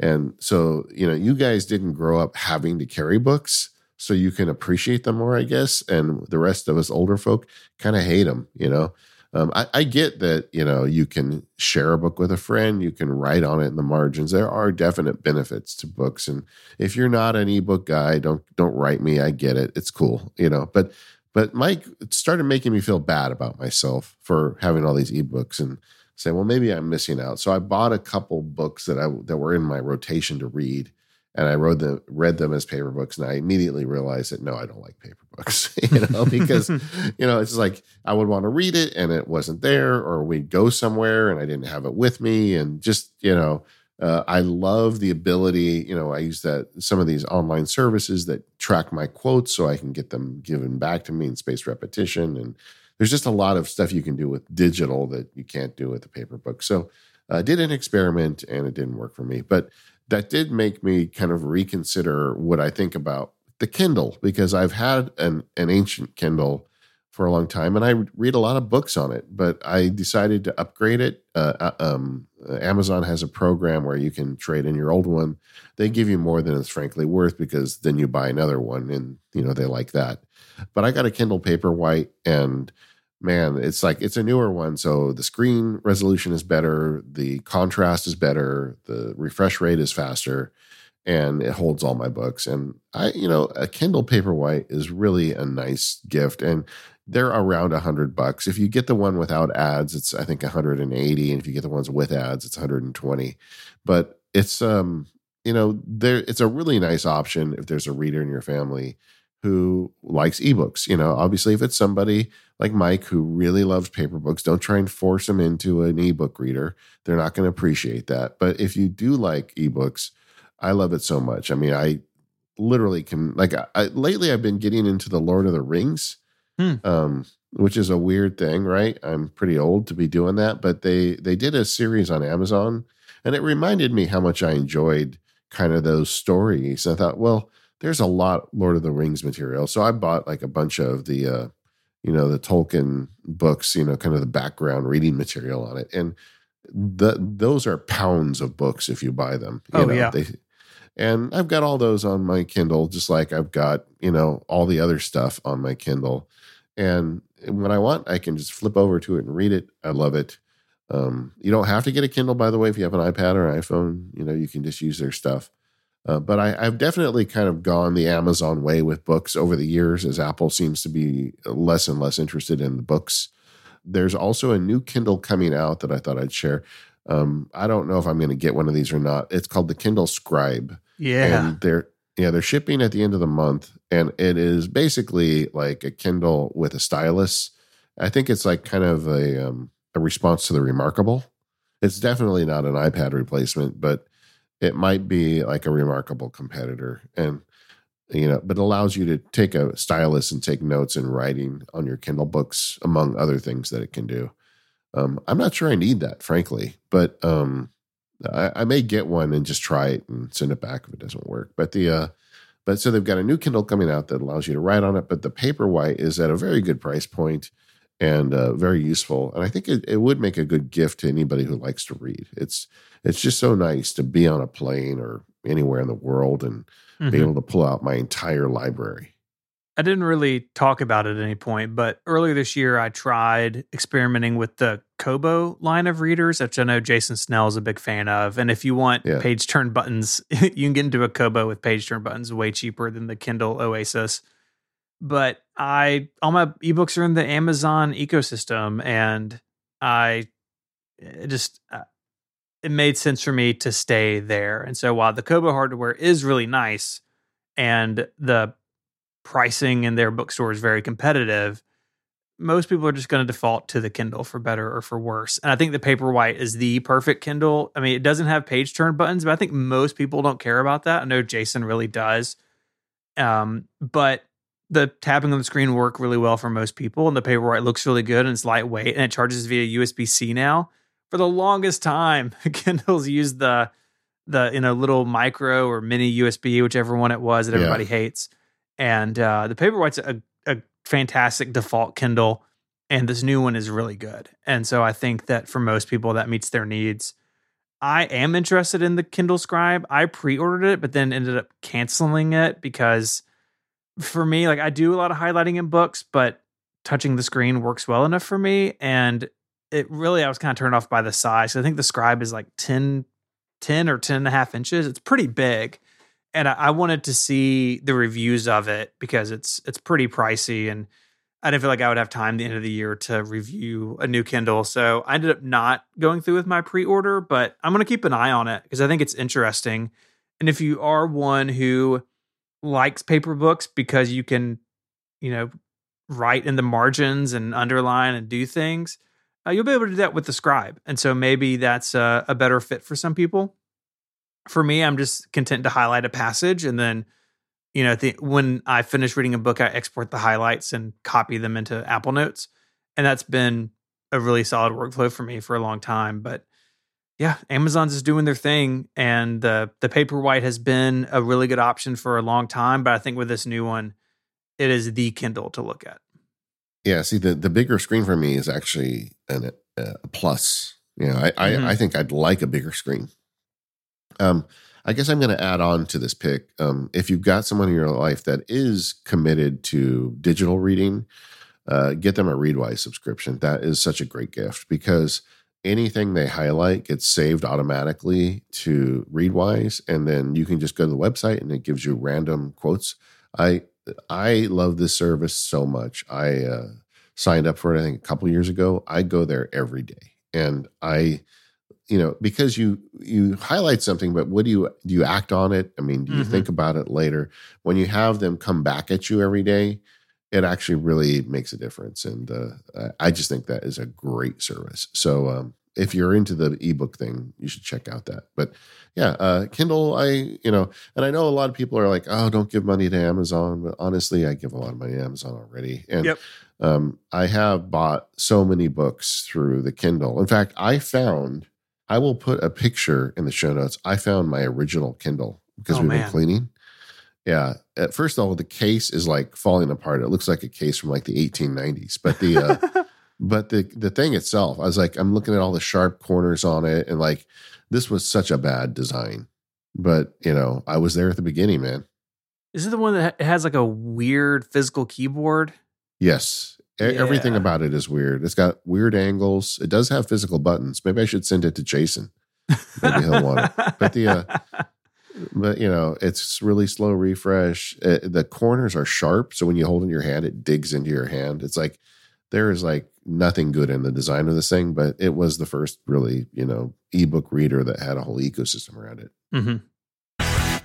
and so, you know, you guys didn't grow up having to carry books. So you can appreciate them more, I guess. And the rest of us older folk kind of hate them, you know. Um, I, I get that, you know, you can share a book with a friend. You can write on it in the margins. There are definite benefits to books. And if you're not an ebook guy, don't don't write me. I get it. It's cool, you know. But but Mike started making me feel bad about myself for having all these ebooks and say, well, maybe I'm missing out. So I bought a couple books that I that were in my rotation to read. And I read them, read them as paper books, and I immediately realized that, no, I don't like paper books, you know, because, you know, it's like I would want to read it, and it wasn't there, or we'd go somewhere, and I didn't have it with me, and just, you know, uh, I love the ability, you know, I use that some of these online services that track my quotes so I can get them given back to me in spaced repetition, and there's just a lot of stuff you can do with digital that you can't do with a paper book. So I did an experiment, and it didn't work for me, but that did make me kind of reconsider what I think about the Kindle, because I've had an, an ancient Kindle for a long time, and I read a lot of books on it, but I decided to upgrade it. Uh, um, Amazon has a program where you can trade in your old one. They give you more than it's frankly worth, because then you buy another one, and you know they like that. But I got a Kindle Paperwhite, and man, it's like it's a newer one, so the screen resolution is better, the contrast is better, the refresh rate is faster, and it holds all my books. And I, you know, a Kindle Paperwhite is really a nice gift, and they're around a hundred bucks. If you get the one without ads, it's I think one hundred eighty, and if you get the ones with ads, it's one hundred twenty. But it's um, you know, there it's a really nice option if there's a reader in your family who likes ebooks. You know, obviously, if it's somebody like Mike who really loves paper books, don't try and force them into an ebook reader. They're not going to appreciate that. But if you do like ebooks, I love it so much. I mean, I literally can like. I, I lately, I've been getting into the Lord of the Rings, hmm. um, which is a weird thing, right? I'm pretty old to be doing that, but they they did a series on Amazon, and it reminded me how much I enjoyed kind of those stories. I thought, well, there's a lot Lord of the Rings material. So I bought like a bunch of the, uh, you know, the Tolkien books, you know, kind of the background reading material on it. And the, those are pounds of books if you buy them. You oh, know, yeah. They, and I've got all those on my Kindle, just like I've got, you know, all the other stuff on my Kindle. And when I want, I can just flip over to it and read it. I love it. Um, you don't have to get a Kindle, by the way. If you have an iPad or an iPhone, you know, you can just use their stuff. Uh, but I, I've definitely kind of gone the Amazon way with books over the years, as Apple seems to be less and less interested in the books. There's also a new Kindle coming out that I thought I'd share. Um, I don't know if I'm going to get one of these or not. It's called the Kindle Scribe. Yeah. And they're, yeah, they're shipping at the end of the month, and it is basically like a Kindle with a stylus. I think it's like kind of a, um, a response to the Remarkable. It's definitely not an iPad replacement, but it might be like a Remarkable competitor, and you know, but it allows you to take a stylus and take notes and writing on your Kindle books, among other things that it can do. Um, I'm not sure I need that, frankly, but um, I, I may get one and just try it and send it back if it doesn't work. But the uh, but so they've got a new Kindle coming out that allows you to write on it, but the Paperwhite is at a very good price point and uh, very useful. And I think it, it would make a good gift to anybody who likes to read. It's it's just so nice to be on a plane or anywhere in the world and mm-hmm. be able to pull out my entire library. I didn't really talk about it at any point, but earlier this year, I tried experimenting with the Kobo line of readers, which I know Jason Snell is a big fan of. And if you want yeah. page turn buttons, you can get into a Kobo with page turn buttons way cheaper than the Kindle Oasis. But I, all my ebooks are in the Amazon ecosystem, and I it just, uh, it made sense for me to stay there. And so while the Kobo hardware is really nice and the pricing in their bookstore is very competitive, most people are just going to default to the Kindle for better or for worse. And I think the Paperwhite is the perfect Kindle. I mean, it doesn't have page turn buttons, but I think most people don't care about that. I know Jason really does. Um, but the tapping on the screen work really well for most people, and the Paperwhite looks really good, and it's lightweight, and it charges via U S B C now. For the longest time, Kindles used the, the you know, little micro or mini U S B, whichever one it was that everybody yeah. hates. And uh, the Paperwhite's a, a fantastic default Kindle, and this new one is really good. And so I think that for most people, that meets their needs. I am interested in the Kindle Scribe. I pre-ordered it, but then ended up canceling it because for me, like I do a lot of highlighting in books, but touching the screen works well enough for me. And it really, I was kind of turned off by the size. So I think the Scribe is like ten, ten or ten and a half inches. It's pretty big. And I, I wanted to see the reviews of it because it's it's pretty pricey. And I didn't feel like I would have time at the end of the year to review a new Kindle. So I ended up not going through with my pre-order, but I'm going to keep an eye on it because I think it's interesting. And if you are one who likes paper books because you can, you know, write in the margins and underline and do things, uh, you'll be able to do that with the Scribe. And so maybe that's a, a better fit for some people. For me, I'm just content to highlight a passage. And then, you know, the, when I finish reading a book, I export the highlights and copy them into Apple Notes. And that's been a really solid workflow for me for a long time. But yeah, Amazon's is doing their thing. And the, the Paperwhite has been a really good option for a long time. But I think with this new one, it is the Kindle to look at. Yeah, see, the, the bigger screen for me is actually an, a plus. You know, I, mm-hmm. I, I think I'd like a bigger screen. Um, I guess I'm going to add on to this pick. Um, if you've got someone in your life that is committed to digital reading, uh, get them a Readwise subscription. That is such a great gift because anything they highlight gets saved automatically to Readwise, and then you can just go to the website and it gives you random quotes. I I love this service so much. I uh, signed up for it, I think, a couple years ago. I go there every day, and I... You know, because you you highlight something, but what do you do? You act on it. I mean, do you mm-hmm. think about it later? When you have them come back at you every day, it actually really makes a difference. And uh, I just think that is a great service. So um, if you're into the ebook thing, you should check out that. But yeah, uh, Kindle, I you know, and I know a lot of people are like, oh, don't give money to Amazon, but honestly, I give a lot of money to Amazon already. And yep. um, I have bought so many books through the Kindle. In fact, I found. I will put a picture in the show notes. I found my original Kindle because oh, we've man. been cleaning. Yeah. At first of all, the case is like falling apart. It looks like a case from like the eighteen nineties. But the uh, but the the thing itself, I was like, I'm looking at all the sharp corners on it. And like, this was such a bad design. But, you know, I was there at the beginning, man. Is it the one that has like a weird physical keyboard? Yes. Yeah. Everything about it is weird. It's got weird angles. It does have physical buttons. Maybe I should send it to Jason. Maybe he'll want it. But the, uh, but you know, it's really slow refresh. It, the corners are sharp, so when you hold it in your hand, it digs into your hand. It's like there is like nothing good in the design of this thing. But it was the first really, you know, ebook reader that had a whole ecosystem around it. Mm-hmm.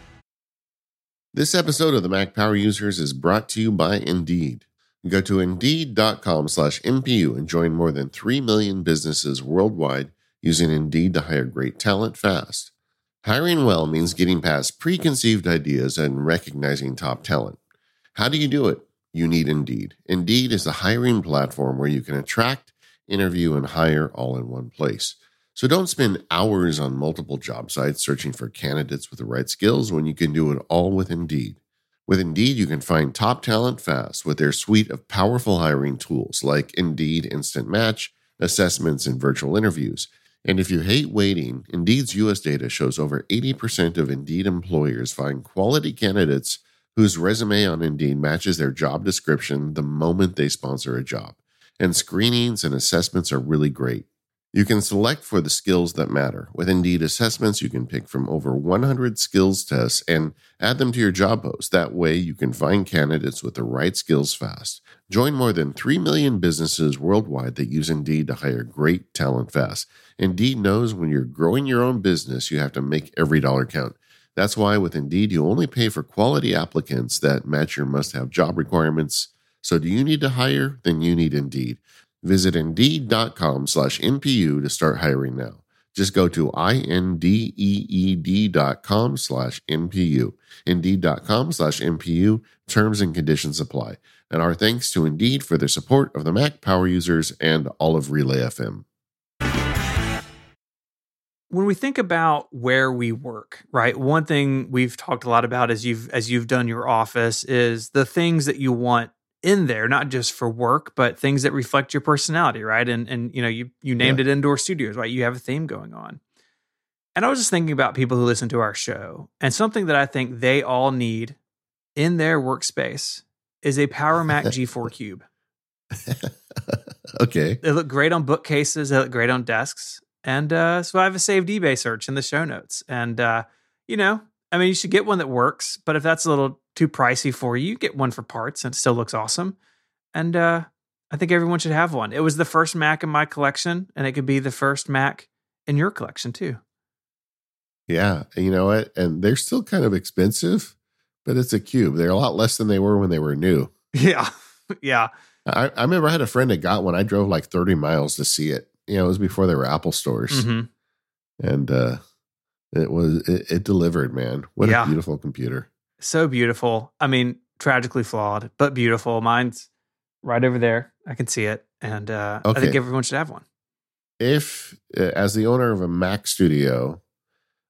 This episode of the Mac Power Users is brought to you by Indeed. Go to Indeed.com slash MPU and join more than three million businesses worldwide using Indeed to hire great talent fast. Hiring well means getting past preconceived ideas and recognizing top talent. How do you do it? You need Indeed. Indeed is the hiring platform where you can attract, interview, and hire all in one place. So don't spend hours on multiple job sites searching for candidates with the right skills when you can do it all with Indeed. With Indeed, you can find top talent fast with their suite of powerful hiring tools like Indeed Instant Match, assessments, and virtual interviews. And if you hate waiting, Indeed's U S data shows over eighty percent of Indeed employers find quality candidates whose resume on Indeed matches their job description the moment they sponsor a job. And screenings and assessments are really great. You can select for the skills that matter. With Indeed assessments, you can pick from over one hundred skills tests and add them to your job post. That way, you can find candidates with the right skills fast. Join more than three million businesses worldwide that use Indeed to hire great talent fast. Indeed knows when you're growing your own business, you have to make every dollar count. That's why with Indeed, you only pay for quality applicants that match your must-have job requirements. So do you need to hire? Then you need Indeed. Visit Indeed.com slash NPU to start hiring now. Just go to I N D E E D dot com slash N P U. Indeed.com slash N P U. Terms and conditions apply. And our thanks to Indeed for their support of the Mac Power Users and all of Relay F M. When we think about where we work, right? One thing we've talked a lot about as you've as you've done your office is the things that you want in there, not just for work, but things that reflect your personality, right? And and you know, you you named yeah. it Indoor Studios, right? You have a theme going on. And I was just thinking about people who listen to our show, and something that I think they all need in their workspace is a Power Mac G four Cube. Okay. They look great on bookcases. They look great on desks. And uh, so I have a saved eBay search in the show notes. And, uh, you know, I mean, you should get one that works. But if that's a little too pricey for you, get one for parts and it still looks awesome. And uh, I think everyone should have one. It was the first Mac in my collection, and it could be the first Mac in your collection, too. Yeah, you know what? And they're still kind of expensive, but it's a Cube. They're a lot less than they were when they were new. Yeah, yeah. I, I remember I had a friend that got one. I drove like thirty miles to see it. You know, it was before there were Apple stores, mm-hmm. and uh, it was it, it delivered, man. What yeah. a beautiful computer! So beautiful. I mean, tragically flawed, but beautiful. Mine's right over there. I can see it, and uh, okay. I think everyone should have one. If, as the owner of a Mac Studio,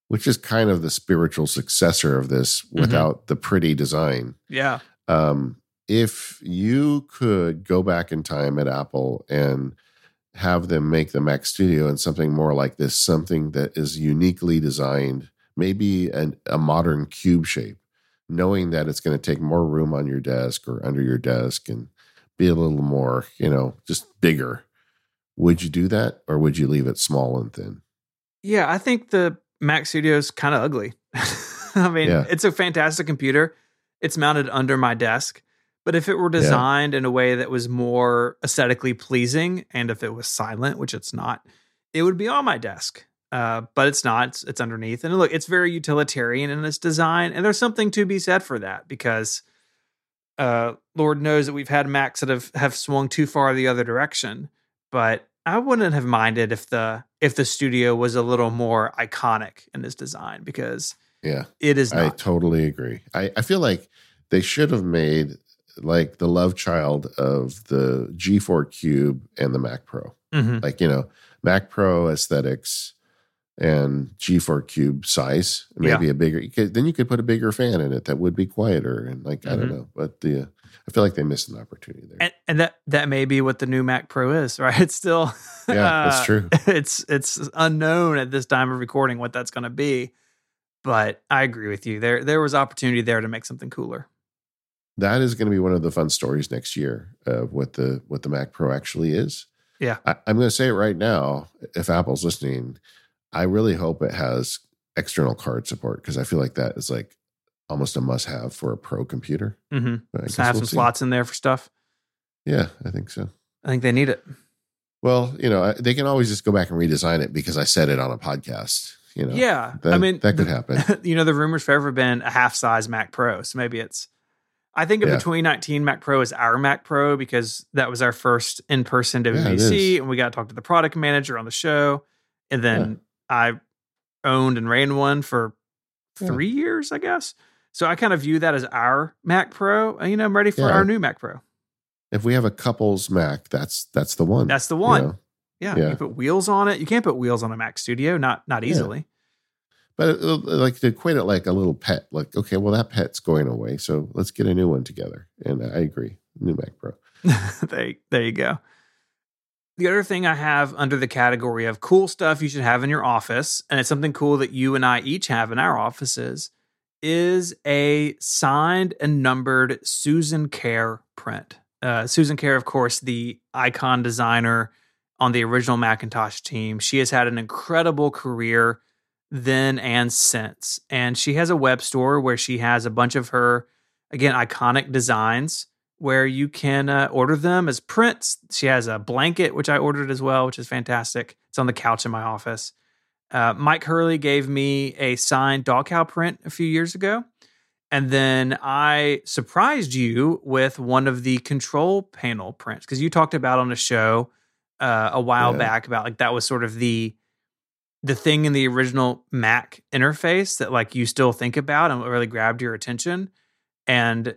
which is kind of the spiritual successor of this, mm-hmm. without the pretty design, yeah. Um, if you could go back in time at Apple and have them make the Mac Studio and something more like this, something that is uniquely designed, maybe an, a modern cube shape, knowing that it's going to take more room on your desk or under your desk and be a little more, you know, just bigger. Would you do that, or would you leave it small and thin? Yeah, I think the Mac Studio is kind of ugly. I mean, yeah. it's a fantastic computer. It's mounted under my desk. But if it were designed yeah. in a way that was more aesthetically pleasing, and if it was silent, which it's not, it would be on my desk. Uh, but it's not. It's, it's underneath. And look, it's very utilitarian in its design. And there's something to be said for that, because uh, Lord knows that we've had Macs that have, have swung too far the other direction. But I wouldn't have minded if the if the studio was a little more iconic in its design, because yeah, it is not. I totally agree. I, I feel like they should have made like the love child of the G four Cube and the Mac Pro. Mm-hmm. Like, you know, Mac Pro aesthetics and G four Cube size, maybe yeah. a bigger, you could, then you could put a bigger fan in it that would be quieter. And like, mm-hmm. I don't know, but the, I feel like they missed an opportunity there. And, and that, that may be what the new Mac Pro is, right? It's still, yeah, uh, that's true. It's, it's unknown at this time of recording what that's going to be, but I agree with you. There, there was opportunity there to make something cooler. That is going to be one of the fun stories next year of what the what the Mac Pro actually is. Yeah. I, I'm going to say it right now, if Apple's listening, I really hope it has external card support, because I feel like that is like almost a must-have for a pro computer. Mm-hmm. But I guess have we'll some see. slots in there for stuff. Yeah, I think so. I think they need it. Well, you know, they can always just go back and redesign it because I said it on a podcast. You know, yeah. That, I mean, that could the, happen. You know, the rumor's forever been a half-size Mac Pro, so maybe it's... I think of yeah. the twenty nineteen Mac Pro is our Mac Pro, because that was our first in-person W W D C, yeah, and we got to talk to the product manager on the show. And then yeah. I owned and ran one for three yeah. years, I guess. So I kind of view that as our Mac Pro. And, you know, I'm ready for yeah. our new Mac Pro. If we have a couple's Mac, that's that's the one. That's the one. You know? Yeah. yeah. You put wheels on it. You can't put wheels on a Mac Studio, not not easily. Yeah. But it, like to equate it like a little pet, like, okay, well, that pet's going away, so let's get a new one together. And I agree. New Mac Pro. there, there you go. The other thing I have under the category of cool stuff you should have in your office, and it's something cool that you and I each have in our offices, is a signed and numbered Susan Kare print. Uh, Susan Kare, of course, the icon designer on the original Macintosh team. She has had an incredible career then and since. And she has a web store where she has a bunch of her, again, iconic designs where you can uh, order them as prints. She has a blanket, which I ordered as well, which is fantastic. It's on the couch in my office. Uh, Mike Hurley gave me a signed dog cow print a few years ago. And then I surprised you with one of the control panel prints, because you talked about on the show uh, a while yeah. back about like that was sort of the the thing in the original Mac interface that like you still think about and what really grabbed your attention. And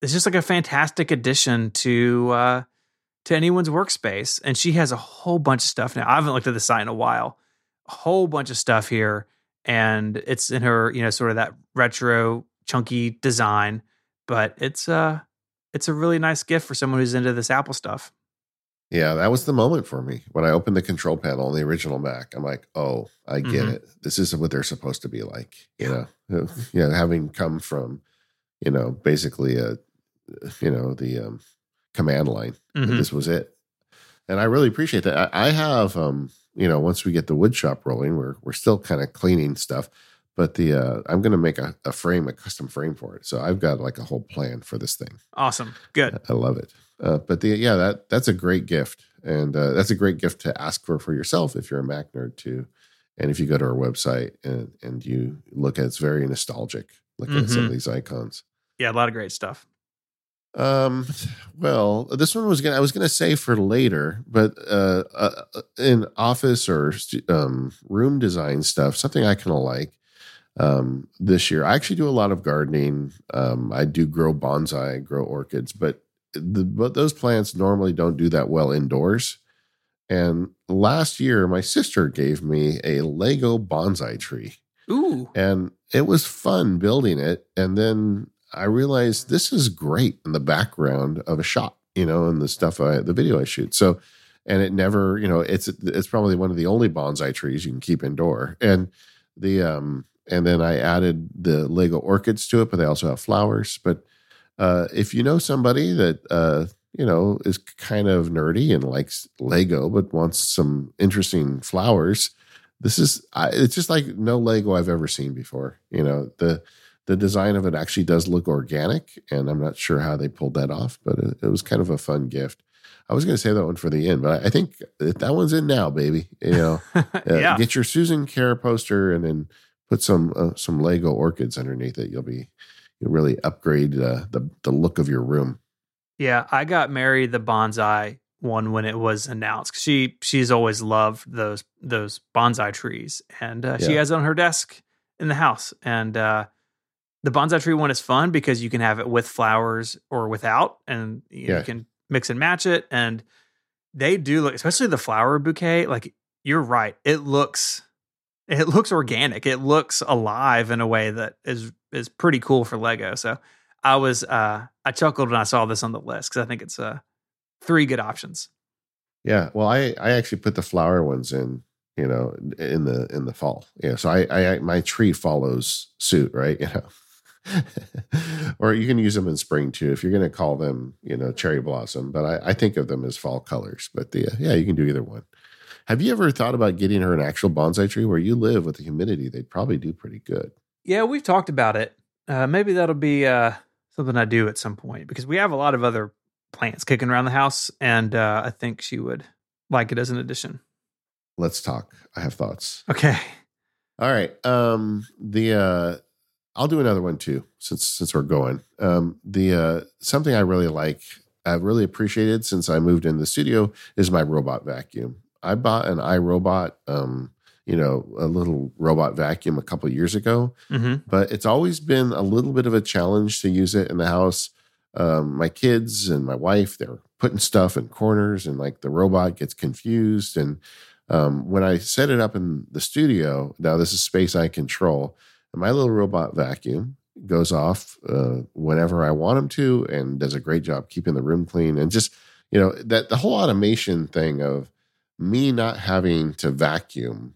it's just like a fantastic addition to uh, to anyone's workspace. And she has a whole bunch of stuff now. I haven't looked at the site in a while. A whole bunch of stuff here. And it's in her, you know, sort of that retro chunky design, but it's uh it's a really nice gift for someone who's into this Apple stuff. Yeah, that was the moment for me when I opened the control panel on the original Mac. I'm like, oh, I get mm-hmm. it. This is what they're supposed to be like, you yeah. know. Yeah, having come from, you know, basically a, you know, the um, command line. Mm-hmm. This was it, and I really appreciate that. I, I have, um, you know, once we get the wood shop rolling, we're we're still kind of cleaning stuff. But the uh, I'm going to make a, a frame, a custom frame for it. So I've got like a whole plan for this thing. Awesome. Good. I love it. Uh, but the yeah, that that's a great gift. And uh, that's a great gift to ask for for yourself if you're a Mac nerd too. And if you go to our website and, and you look at it, it's very nostalgic looking mm-hmm. at some of these icons. Yeah, a lot of great stuff. Um, well, this one was going I was going to say for later, but uh, uh, in office or um, room design stuff, something I kind of like. Um, this year, I actually do a lot of gardening. Um, I do grow bonsai, I grow orchids, but the, but those plants normally don't do that well indoors. And last year, my sister gave me a Lego bonsai tree. Ooh! And it was fun building it. And then I realized this is great in the background of a shot, you know, and the stuff I, the video I shoot. So, and it never, you know, it's it's probably one of the only bonsai trees you can keep indoor. And the um. And then I added the Lego orchids to it, but they also have flowers. But uh, if you know somebody that, uh, you know, is kind of nerdy and likes Lego, but wants some interesting flowers, this is, I, it's just like no Lego I've ever seen before. You know, the the design of it actually does look organic, and I'm not sure how they pulled that off, but it, it was kind of a fun gift. I was going to say that one for the end, but I think that one's in now, baby. You know, yeah. uh, get your Susan Kare poster and then put some uh, some Lego orchids underneath it. You'll be you'll really upgrade uh, the the look of your room. Yeah, I got Mary the bonsai one when it was announced. She she's always loved those those bonsai trees, and uh, yeah. she has it on her desk in the house. And uh, the bonsai tree one is fun because you can have it with flowers or without, and you, yeah. know, you can mix and match it. And they do look, especially the flower bouquet. Like you're right, it looks. It looks organic. It looks alive in a way that is is pretty cool for Lego. So I was uh, I chuckled when I saw this on the list because I think it's uh, three good options. Yeah, well, I, I actually put the flower ones in, you know, in the in the fall. Yeah, so I, I, I my tree follows suit, right? You know, or you can use them in spring too if you're going to call them, you know, cherry blossom. But I, I think of them as fall colors. But the uh, yeah, you can do either one. Have you ever thought about getting her an actual bonsai tree where you live with the humidity? They'd probably do pretty good. Yeah, we've talked about it. Uh, maybe that'll be uh, something I do at some point because we have a lot of other plants kicking around the house, and uh, I think she would like it as an addition. Let's talk. I have thoughts. Okay. All right. Um, the uh, I'll do another one too since since we're going. Um, the uh, something I really like, I've really appreciated since I moved into the studio is my robot vacuum. I bought an iRobot, um, you know, a little robot vacuum a couple of years ago, mm-hmm. but it's always been a little bit of a challenge to use it in the house. Um, my kids and my wife, they're putting stuff in corners and like the robot gets confused. And um, when I set it up in the studio, now this is space I control, and my little robot vacuum goes off uh, whenever I want him to and does a great job keeping the room clean. And just, you know, that the whole automation thing of me not having to vacuum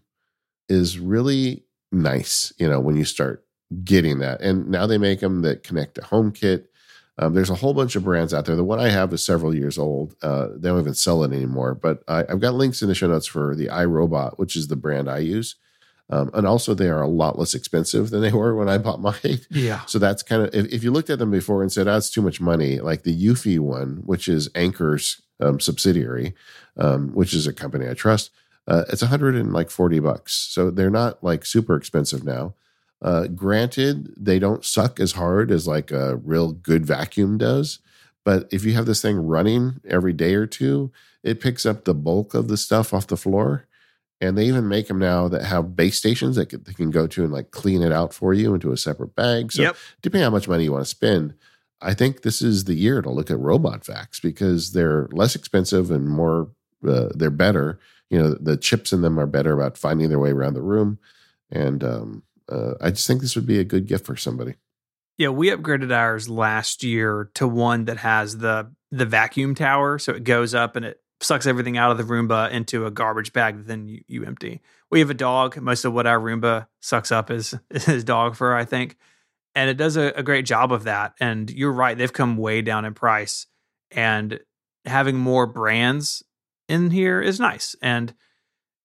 is really nice, you know, when you start getting that. And now they make them that connect to HomeKit. Um, there's a whole bunch of brands out there. The one I have is several years old. Uh, they don't even sell it anymore. But I, I've got links in the show notes for the iRobot, which is the brand I use. Um, and also, they are a lot less expensive than they were when I bought mine. Yeah. So that's kind of, if, if you looked at them before and said, oh, that's too much money, like the Eufy one, which is Anker's Um, subsidiary, um, which is a company I trust, Uh, it's one hundred forty bucks. So they're not like super expensive now. Uh, granted, they don't suck as hard as like a real good vacuum does. But if you have this thing running every day or two, it picks up the bulk of the stuff off the floor. And they even make them now that have base stations that they can go to and like clean it out for you into a separate bag. So yep. depending on how much money you want to spend, I think this is the year to look at robot vacs because they're less expensive and more, uh, they're better. You know, the chips in them are better about finding their way around the room. And um, uh, I just think this would be a good gift for somebody. Yeah, we upgraded ours last year to one that has the the vacuum tower. So it goes up and it sucks everything out of the Roomba into a garbage bag that then you, you empty. We have a dog. Most of what our Roomba sucks up is, is his dog fur, I think. And it does a, a great job of that. And you're right. They've come way down in price. And having more brands in here is nice. And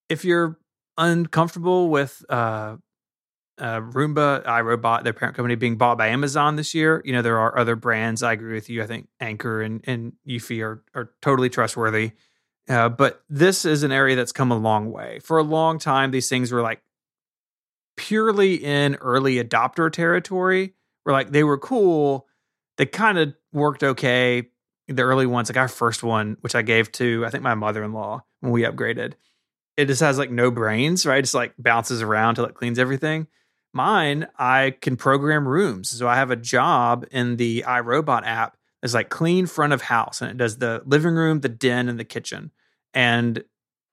if you're uncomfortable with uh, uh, Roomba, iRobot, their parent company, being bought by Amazon this year, you know, there are other brands. I agree with you. I think Anker and, and Eufy are, are totally trustworthy. Uh, but this is an area that's come a long way. For a long time, these things were like purely in early adopter territory, where like they were cool. They kind of worked okay. The early ones, like our first one, which I gave to, I think, my mother-in-law when we upgraded, it just has like no brains, right? It's like bounces around till it cleans everything. Mine, I can program rooms. So I have a job in the iRobot app that's like clean front of house. And it does the living room, the den, and the kitchen. And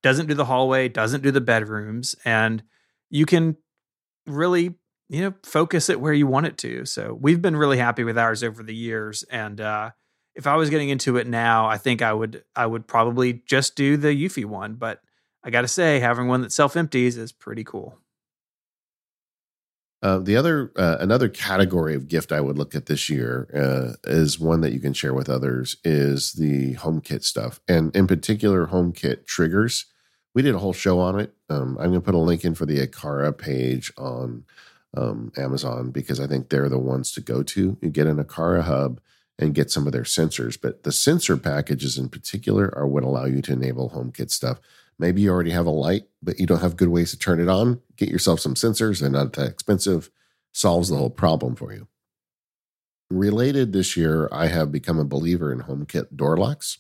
doesn't do the hallway, doesn't do the bedrooms. And you can really, you know, focus it where you want it to. So we've been really happy with ours over the years. And, uh, if I was getting into it now, I think I would I would probably just do the Eufy one. But I got to say, having one that self-empties is pretty cool. Uh, the other uh, another category of gift I would look at this year uh, is one that you can share with others is the HomeKit stuff, and in particular, HomeKit triggers. We did a whole show on it. Um, I'm going to put a link in for the Acara page on um, Amazon because I think they're the ones to go to. You get an Acara hub and get some of their sensors. But the sensor packages in particular are what allow you to enable HomeKit stuff. Maybe you already have a light, but you don't have good ways to turn it on. Get yourself some sensors. They're not that expensive. Solves the whole problem for you. Related this year, I have become a believer in HomeKit door locks.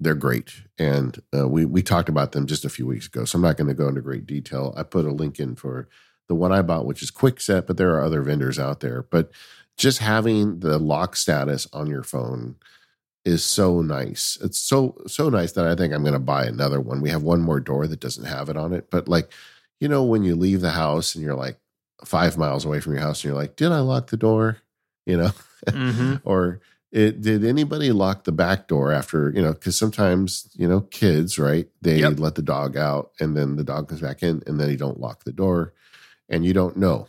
They're great. And uh, we, we talked about them just a few weeks ago, so I'm not going to go into great detail. I put a link in for the one I bought, which is Kwikset, but there are other vendors out there. But just having the lock status on your phone is so nice. It's so, so nice that I think I'm going to buy another one. We have one more door that doesn't have it on it. But like, you know, when you leave the house and you're like five miles away from your house and you're like, did I lock the door? You know, mm-hmm. Or it, did anybody lock the back door after, you know, because sometimes, you know, kids, right. They yep. let the dog out and then the dog comes back in and then you don't lock the door and you don't know.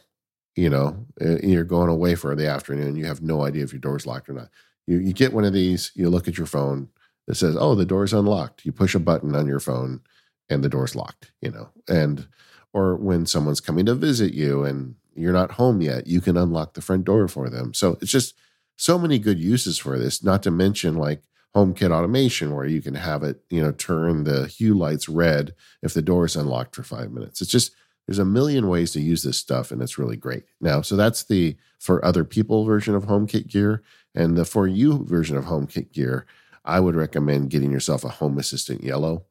You know, you're going away for the afternoon. You have no idea if your door's locked or not. You you get one of these, you look at your phone that says, oh, the door's unlocked. You push a button on your phone and the door's locked, you know. And or when someone's coming to visit you and you're not home yet, you can unlock the front door for them. So it's just so many good uses for this, not to mention like HomeKit automation where you can have it, you know, turn the hue lights red if the door is unlocked for five minutes. It's just there's a million ways to use this stuff, and it's really great. Now, so that's the for other people version of HomeKit gear, and the for you version of HomeKit gear, I would recommend getting yourself a Home Assistant Yellow.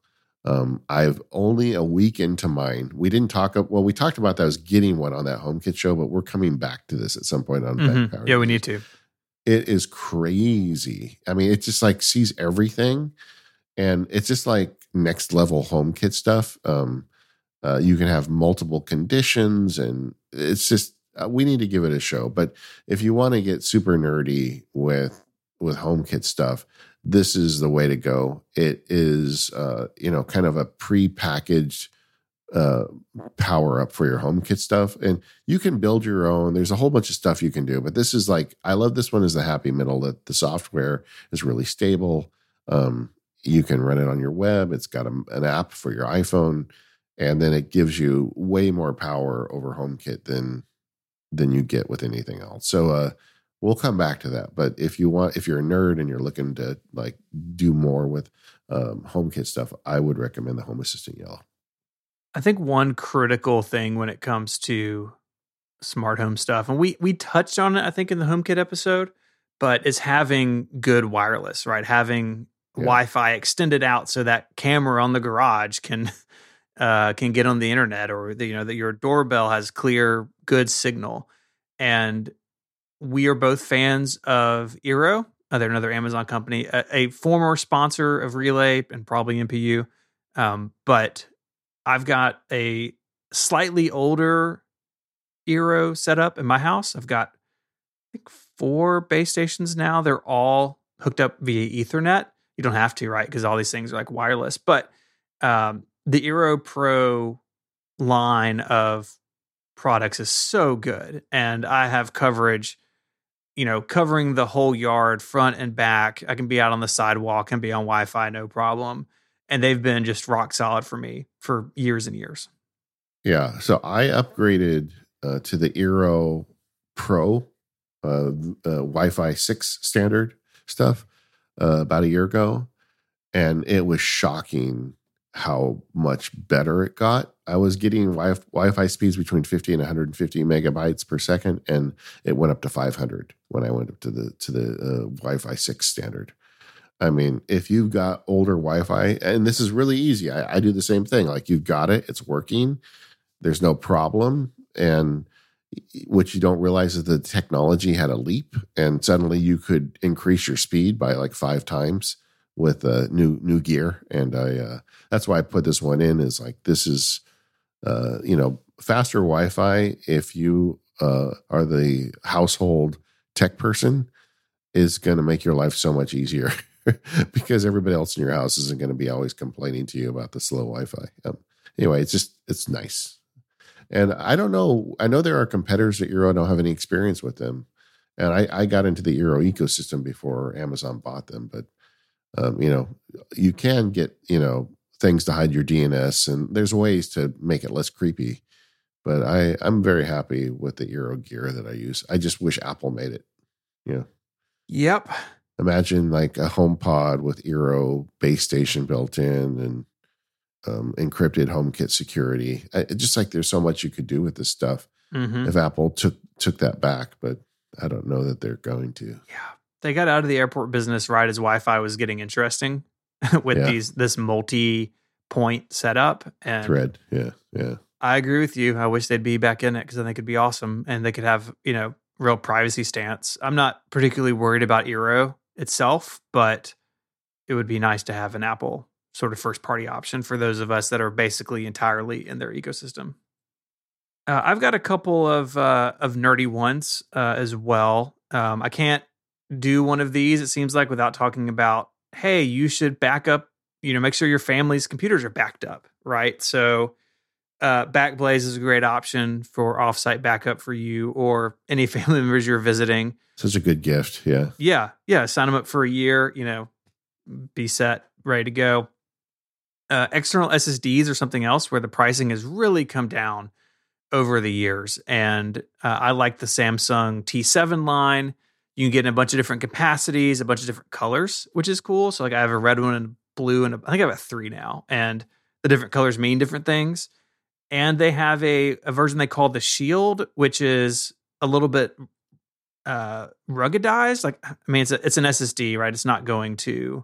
Um, I've only a week into mine. We didn't talk – well, we talked about that I was getting one on that HomeKit show, but we're coming back to this at some point on mm-hmm. Mac Power. Yeah, we need to. It is crazy. I mean, it just like sees everything, and it's just like next level HomeKit stuff. Um Uh, you can have multiple conditions, and it's just uh, we need to give it a show. But if you want to get super nerdy with with HomeKit stuff, this is the way to go. It is uh, you know kind of a pre-packaged uh, power up for your HomeKit stuff, and you can build your own. There's a whole bunch of stuff you can do, but this is like I love this one as the happy middle that the software is really stable. Um, you can run it on your web. It's got a, an app for your iPhone. And then it gives you way more power over HomeKit than than you get with anything else. So uh, we'll come back to that. But if you want, if you're a nerd and you're looking to like do more with um, HomeKit stuff, I would recommend the Home Assistant Yellow. I think one critical thing when it comes to smart home stuff, and we we touched on it, I think, in the HomeKit episode, but is having good wireless, right? Having yeah. Wi-Fi extended out so that camera on the garage can uh, can get on the internet, or the, you know, that your doorbell has clear, good signal. And we are both fans of Eero. Uh, they're another Amazon company, a, a former sponsor of Relay and probably N P U. Um, but I've got a slightly older Eero setup in my house. I've got, I think, four base stations now. They're all hooked up via Ethernet. You don't have to, right? Because all these things are like wireless. But um, the Eero Pro line of products is so good, and I have coverage, you know, covering the whole yard, front and back. I can be out on the sidewalk and be on Wi-Fi, no problem. And they've been just rock solid for me for years and years. Yeah. So I upgraded uh, to the Eero Pro uh, uh, Wi-Fi six standard stuff uh, about a year ago. And it was shocking how much better it got. I was getting wi- Wi-Fi speeds between fifty and one hundred fifty megabytes per second, and it went up to five hundred when I went up to the to the uh, Wi-Fi six standard. I mean, if you've got older Wi-Fi, and this is really easy, I, I do the same thing. Like, you've got it, it's working, there's no problem, and what you don't realize is the technology had a leap, and suddenly you could increase your speed by like five times with uh, new new gear. And I uh, that's why I put this one in. Is like, this is. Uh, you know, faster Wi-Fi, if you uh, are the household tech person, is going to make your life so much easier because everybody else in your house isn't going to be always complaining to you about the slow Wi-Fi. Um, anyway, it's just, it's nice. And I don't know, I know there are competitors at Eero. I don't have any experience with them. And I, I got into the Eero ecosystem before Amazon bought them, but um, you know, you can get, you know, things to hide your D N S, and there's ways to make it less creepy. But I, I'm very happy with the Eero gear that I use. I just wish Apple made it. Yeah. You know? Yep. Imagine like a HomePod with Eero base station built in, and um, encrypted HomeKit security. I, just like, there's so much you could do with this stuff mm-hmm. if Apple took took that back, but I don't know that they're going to. Yeah. They got out of the airport business right as Wi-Fi was getting interesting. with yeah. these this multi-point setup and thread, yeah, yeah. I agree with you. I wish they'd be back in it, because then they could be awesome, and they could have, you know, real privacy stance. I'm not particularly worried about Eero itself, but it would be nice to have an Apple sort of first-party option for those of us that are basically entirely in their ecosystem. Uh, I've got a couple of uh, of nerdy ones uh, as well. Um, I can't do one of these, it seems like, without talking about, hey, you should back up, you know, make sure your family's computers are backed up, right? So uh, Backblaze is a great option for offsite backup for you or any family members you're visiting. Such a good gift, yeah. Yeah, yeah, sign them up for a year, you know, be set, ready to go. Uh, external S S Ds or something else where the pricing has really come down over the years. And uh, I like the Samsung T seven line. You can get in a bunch of different capacities, a bunch of different colors, which is cool. So like, I have a red one and a blue, and a, I think I have a three now. And the different colors mean different things. And they have a, a version they call the Shield, which is a little bit uh, ruggedized. Like, I mean, it's a, it's an S S D, right? It's not going to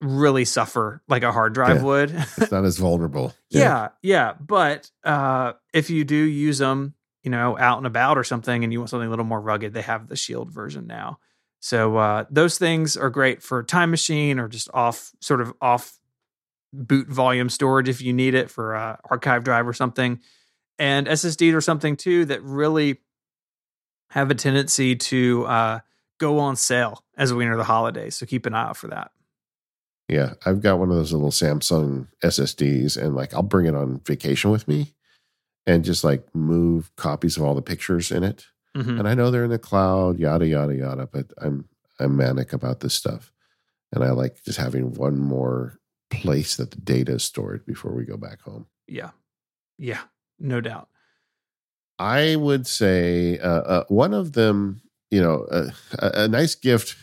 really suffer like a hard drive yeah. would. It's not as vulnerable. Yeah, yeah. yeah. But uh, if you do use them, you know, out and about or something, and you want something a little more rugged, they have the Shield version now. So uh, those things are great for Time Machine or just off, sort of off boot volume storage if you need it for uh, archive drive or something. And S S Ds or something too that really have a tendency to uh, go on sale as we enter the holidays. So keep an eye out for that. Yeah, I've got one of those little Samsung S S Ds, and like, I'll bring it on vacation with me. And just like move copies of all the pictures in it. Mm-hmm. And I know they're in the cloud, yada, yada, yada. But I'm I'm manic about this stuff. And I like just having one more place that the data is stored before we go back home. Yeah. Yeah, no doubt. I would say uh, uh, one of them, you know, uh, a, a nice gift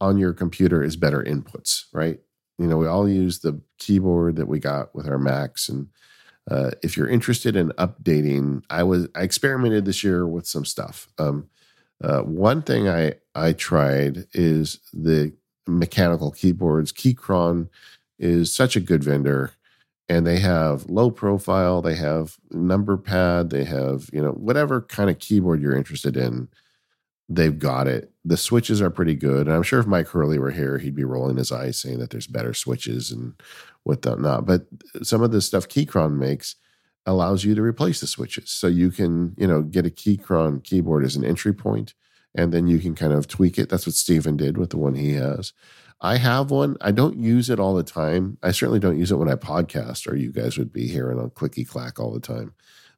on your computer is better inputs, right? You know, we all use the keyboard that we got with our Macs, and Uh, if you're interested in updating, I was I experimented this year with some stuff. Um, uh, one thing I I tried is the mechanical keyboards. Keychron is such a good vendor, and they have low profile, they have number pad, they have, you know, whatever kind of keyboard you're interested in, they've got it. The switches are pretty good, and I'm sure if Mike Hurley were here, he'd be rolling his eyes saying that there's better switches and whatnot. But some of the stuff Keychron makes allows you to replace the switches, so you can, you know, get a Keychron keyboard as an entry point, and then you can kind of tweak it. That's what Stephen did with the one he has. I have one. I don't use it all the time. I certainly don't use it when I podcast, or you guys would be hearing on clicky clack all the time.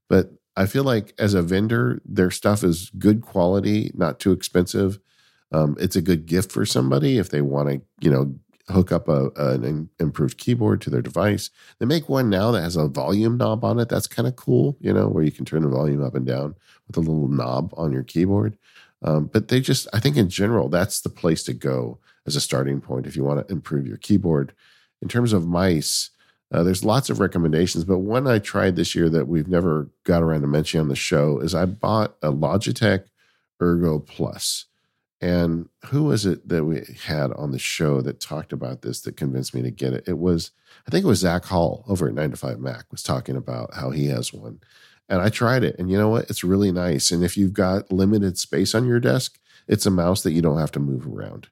But I feel like as a vendor, their stuff is good quality, not too expensive. Um, it's a good gift for somebody if they want to, you know, hook up a, an improved keyboard to their device. They make one now that has a volume knob on it. That's kind of cool, you know, where you can turn the volume up and down with a little knob on your keyboard. Um, but they just, I think in general, that's the place to go as a starting point if you want to improve your keyboard. In terms of mice, uh, there's lots of recommendations, but one I tried this year that we've never got around to mentioning on the show is I bought a Logitech Ergo Plus. And who was it that we had on the show that talked about this that convinced me to get it? It was, I think it was Zach Hall over at nine to five Mac was talking about how he has one. And I tried it, and you know what? It's really nice. And if you've got limited space on your desk, it's a mouse that you don't have to move around.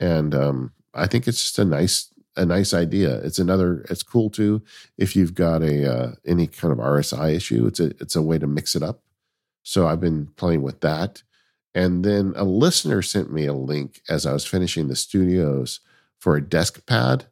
And um, I think it's just a nice, a nice idea. It's another. It's cool too if you've got a uh, any kind of R S I issue. It's a it's a way to mix it up. So I've been playing with that. And then a listener sent me a link as I was finishing the studios for a desk pad.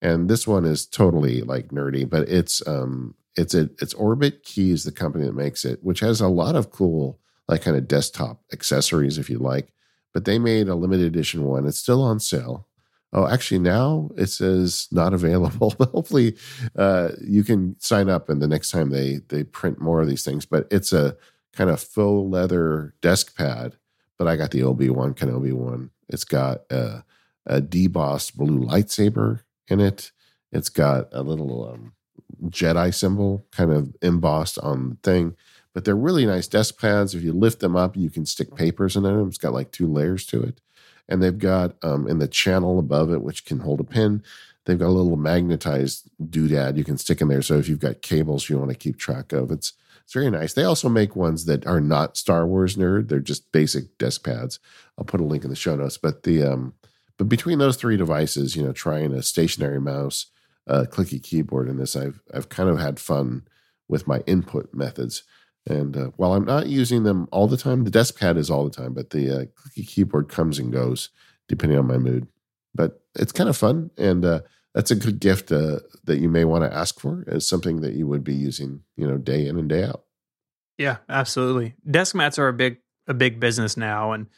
And this one is totally like nerdy, but it's um it's a it's Orbit Key is the company that makes it, which has a lot of cool like kind of desktop accessories if you like. But they made a limited edition one. It's still on sale. Oh, actually, now it says not available. Hopefully, uh, you can sign up, and the next time they they print more of these things. But it's a kind of faux leather desk pad. But I got the Obi-Wan Kenobi one. It's got a, a debossed blue lightsaber in it. It's got a little um, Jedi symbol kind of embossed on the thing. But they're really nice desk pads. If you lift them up, you can stick papers in them. It's got like two layers to it. And they've got, um, in the channel above it, which can hold a pen, they've got a little magnetized doodad you can stick in there. So if you've got cables you want to keep track of, it's it's very nice. They also make ones that are not Star Wars nerd. They're just basic desk pads. I'll put a link in the show notes. But the um, but between those three devices, you know, trying a stationary mouse, a clicky keyboard, and this, I've I've kind of had fun with my input methods. And uh, while I'm not using them all the time, the desk pad is all the time, but the uh, clicky keyboard comes and goes depending on my mood. But it's kind of fun, and uh, that's a good gift uh, that you may want to ask for as something that you would be using, you know, day in and day out. Yeah, absolutely. Desk mats are a big a big business now, and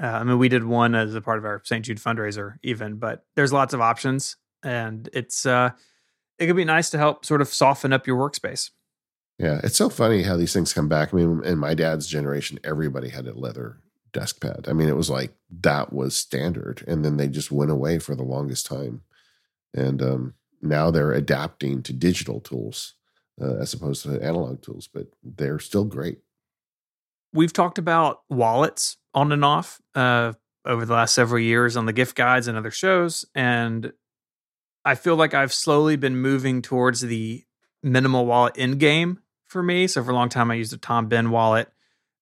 uh, I mean, we did one as a part of our Saint Jude fundraiser, even. But there's lots of options, and it's uh, it could be nice to help sort of soften up your workspace. Yeah, it's so funny how these things come back. I mean, in my dad's generation, everybody had a leather desk pad. I mean, it was like that was standard, and then they just went away for the longest time. And um, now they're adapting to digital tools uh, as opposed to analog tools, but they're still great. We've talked about wallets on and off uh, over the last several years on the gift guides and other shows, and I feel like I've slowly been moving towards the minimal wallet end game. For me, so for a long time I used a Tom Benn wallet,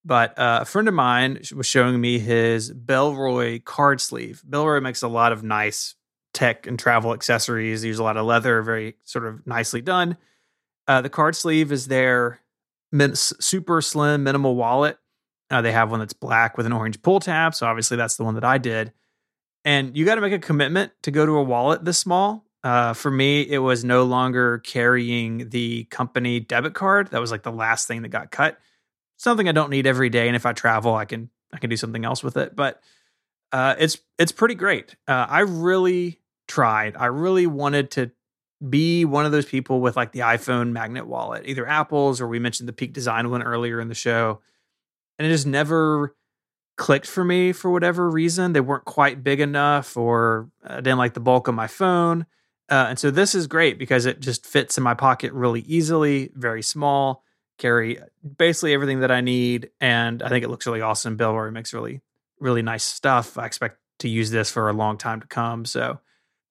but uh, a friend of mine was showing me his Bellroy card sleeve. Bellroy makes a lot of nice tech and travel accessories. They use a lot of leather, very sort of nicely done. Uh, the card sleeve is their min- super slim minimal wallet. Uh, they have one that's black with an orange pull tab, so obviously that's the one that I did. And you got to make a commitment to go to a wallet this small. Uh, for me, it was no longer carrying the company debit card. That was like the last thing that got cut. Something I don't need every day, and if I travel, I can I can do something else with it. But uh, it's it's pretty great. Uh, I really tried. I really wanted to be one of those people with like the iPhone magnet wallet, either Apple's or we mentioned the Peak Design one earlier in the show, and it just never clicked for me for whatever reason. They weren't quite big enough, or I didn't like the bulk of my phone. Uh, and so this is great because it just fits in my pocket really easily, very small, carry basically everything that I need. And I think it looks really awesome. Bellroy makes really, really nice stuff. I expect to use this for a long time to come. So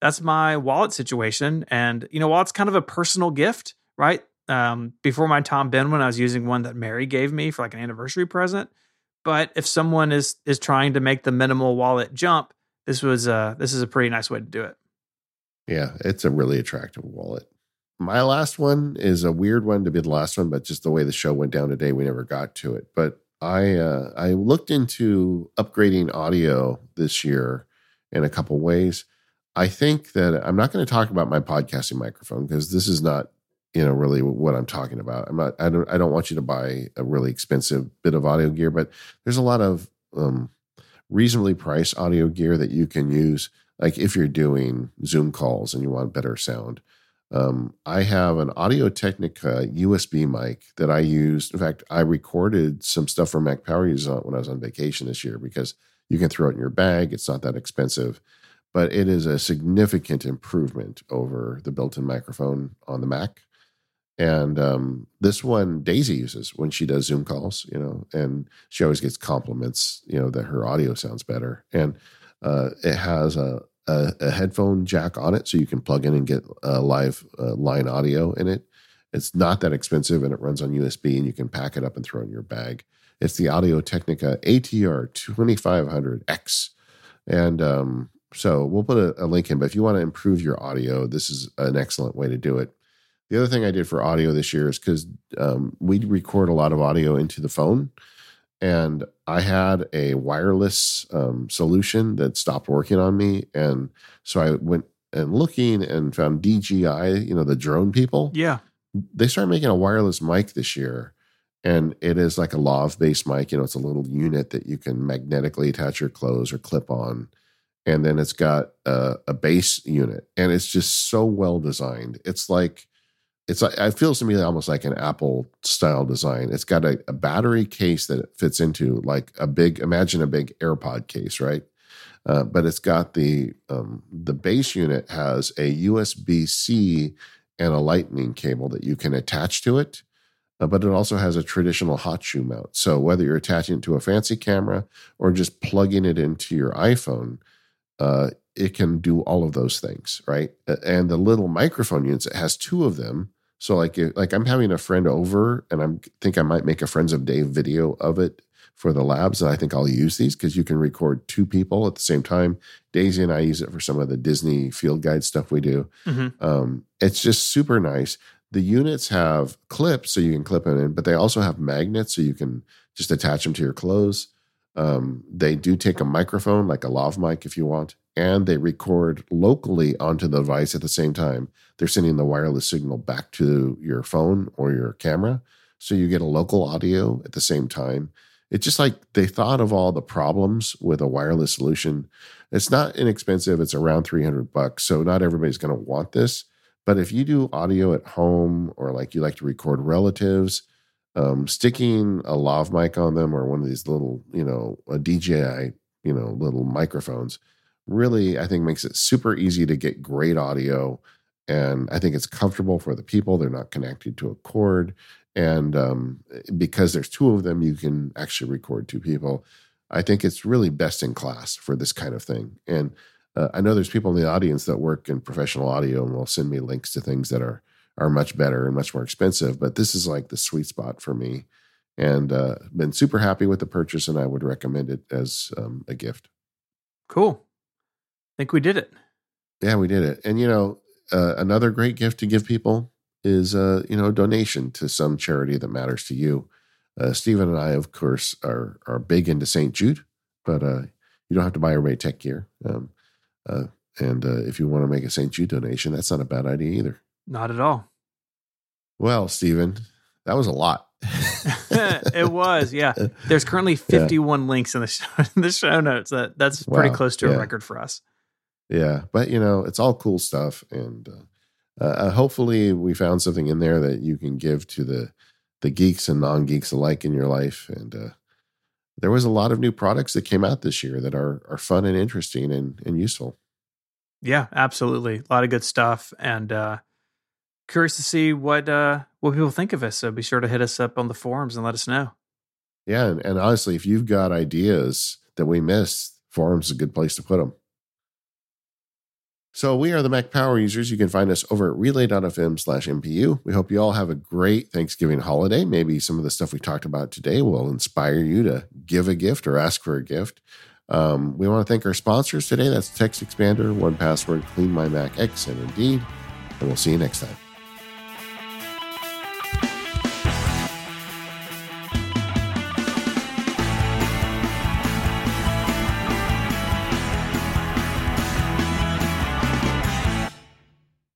that's my wallet situation. And, you know, while it's kind of a personal gift, right? Um, before my Tom Benwin, I was using one that Mary gave me for like an anniversary present. But if someone is is trying to make the minimal wallet jump, this was a, this is a pretty nice way to do it. Yeah, it's a really attractive wallet. My last one is a weird one to be the last one, but just the way the show went down today, we never got to it. But I uh, I looked into upgrading audio this year in a couple ways. I think that I'm not going to talk about my podcasting microphone because this is not, you know, really what I'm talking about. I'm not. I don't. I don't want you to buy a really expensive bit of audio gear, but there's a lot of um, reasonably priced audio gear that you can use. Like if you're doing Zoom calls and you want better sound, um, I have an Audio-Technica U S B mic that I used. In fact, I recorded some stuff for Mac Power Users when I was on vacation this year because you can throw it in your bag. It's not that expensive, but it is a significant improvement over the built-in microphone on the Mac. And um, this one Daisy uses when she does Zoom calls, you know, and she always gets compliments, you know, that her audio sounds better. And uh, it has a, a, a headphone jack on it, so you can plug in and get uh, live uh, line audio in it. It's not that expensive, and it runs on U S B, and you can pack it up and throw it in your bag. It's the Audio-Technica A T R twenty-five hundred X. And um, so we'll put a, a link in, but if you want to improve your audio, this is an excellent way to do it. The other thing I did for audio this year is because um, we record a lot of audio into the phone, and I had a wireless um, solution that stopped working on me. And so I went and looking and found D J I, you know, the drone people. Yeah. They started making a wireless mic this year, and it is like a lav-based mic. You know, it's a little unit that you can magnetically attach your clothes or clip on. And then it's got a, a bass unit, and it's just so well designed. It's like, It's it feels to me almost like an Apple style design. It's got a, a battery case that it fits into, like a big, imagine a big AirPod case, right? Uh, but it's got the um, the base unit has a U S B C and a lightning cable that you can attach to it. Uh, but it also has a traditional hot shoe mount. So whether you're attaching it to a fancy camera or just plugging it into your iPhone, uh, it can do all of those things, right? And the little microphone units, it has two of them. So like, like I'm having a friend over, and I think I might make a Friends of Dave video of it for the labs. And I think I'll use these because you can record two people at the same time. Daisy and I use it for some of the Disney field guide stuff we do. Mm-hmm. Um, it's just super nice. The units have clips so you can clip it in, but they also have magnets so you can just attach them to your clothes. Um, they do take a microphone, like a lav mic if you want, and they record locally onto the device at the same time. They're sending the wireless signal back to your phone or your camera, so you get a local audio at the same time. It's just like they thought of all the problems with a wireless solution. It's not inexpensive. It's around three hundred bucks, so not everybody's going to want this. But if you do audio at home or like you like to record relatives, Um, sticking a lav mic on them or one of these little, you know, a D J I, you know, little microphones really, I think makes it super easy to get great audio. And I think it's comfortable for the people. They're not connected to a cord. And um, because there's two of them, you can actually record two people. I think it's really best in class for this kind of thing. And uh, I know there's people in the audience that work in professional audio and will send me links to things that are are much better and much more expensive, but this is like the sweet spot for me, and uh, been super happy with the purchase, and I would recommend it as um, a gift. Cool. I think we did it. Yeah, we did it. And, you know, uh, another great gift to give people is, uh, you know, a donation to some charity that matters to you. Uh, Stephen and I, of course, are, are big into Saint Jude, but uh, you don't have to buy everybody tech gear. Um, uh, and uh, if you want to make a Saint Jude donation, that's not a bad idea either. Not at all. Well, Stephen, that was a lot. It was, yeah. There's currently fifty-one yeah. links in the show, in the show notes. That That's wow. pretty close to yeah. a record for us. Yeah, but, you know, it's all cool stuff. And uh, uh, hopefully we found something in there that you can give to the, the geeks and non-geeks alike in your life. And uh, there was a lot of new products that came out this year that are, are fun and interesting and, and useful. Yeah, absolutely. A lot of good stuff. And uh, curious to see what uh, what people think of us. So be sure to hit us up on the forums and let us know. Yeah. And, and honestly, if you've got ideas that we missed, forums is a good place to put them. So we are the Mac Power Users. You can find us over at relay dot f m slash M P U. We hope you all have a great Thanksgiving holiday. Maybe some of the stuff we talked about today will inspire you to give a gift or ask for a gift. Um, we want to thank our sponsors today. That's Text Expander, one Password, Clean My Mac X, and Indeed. And we'll see you next time.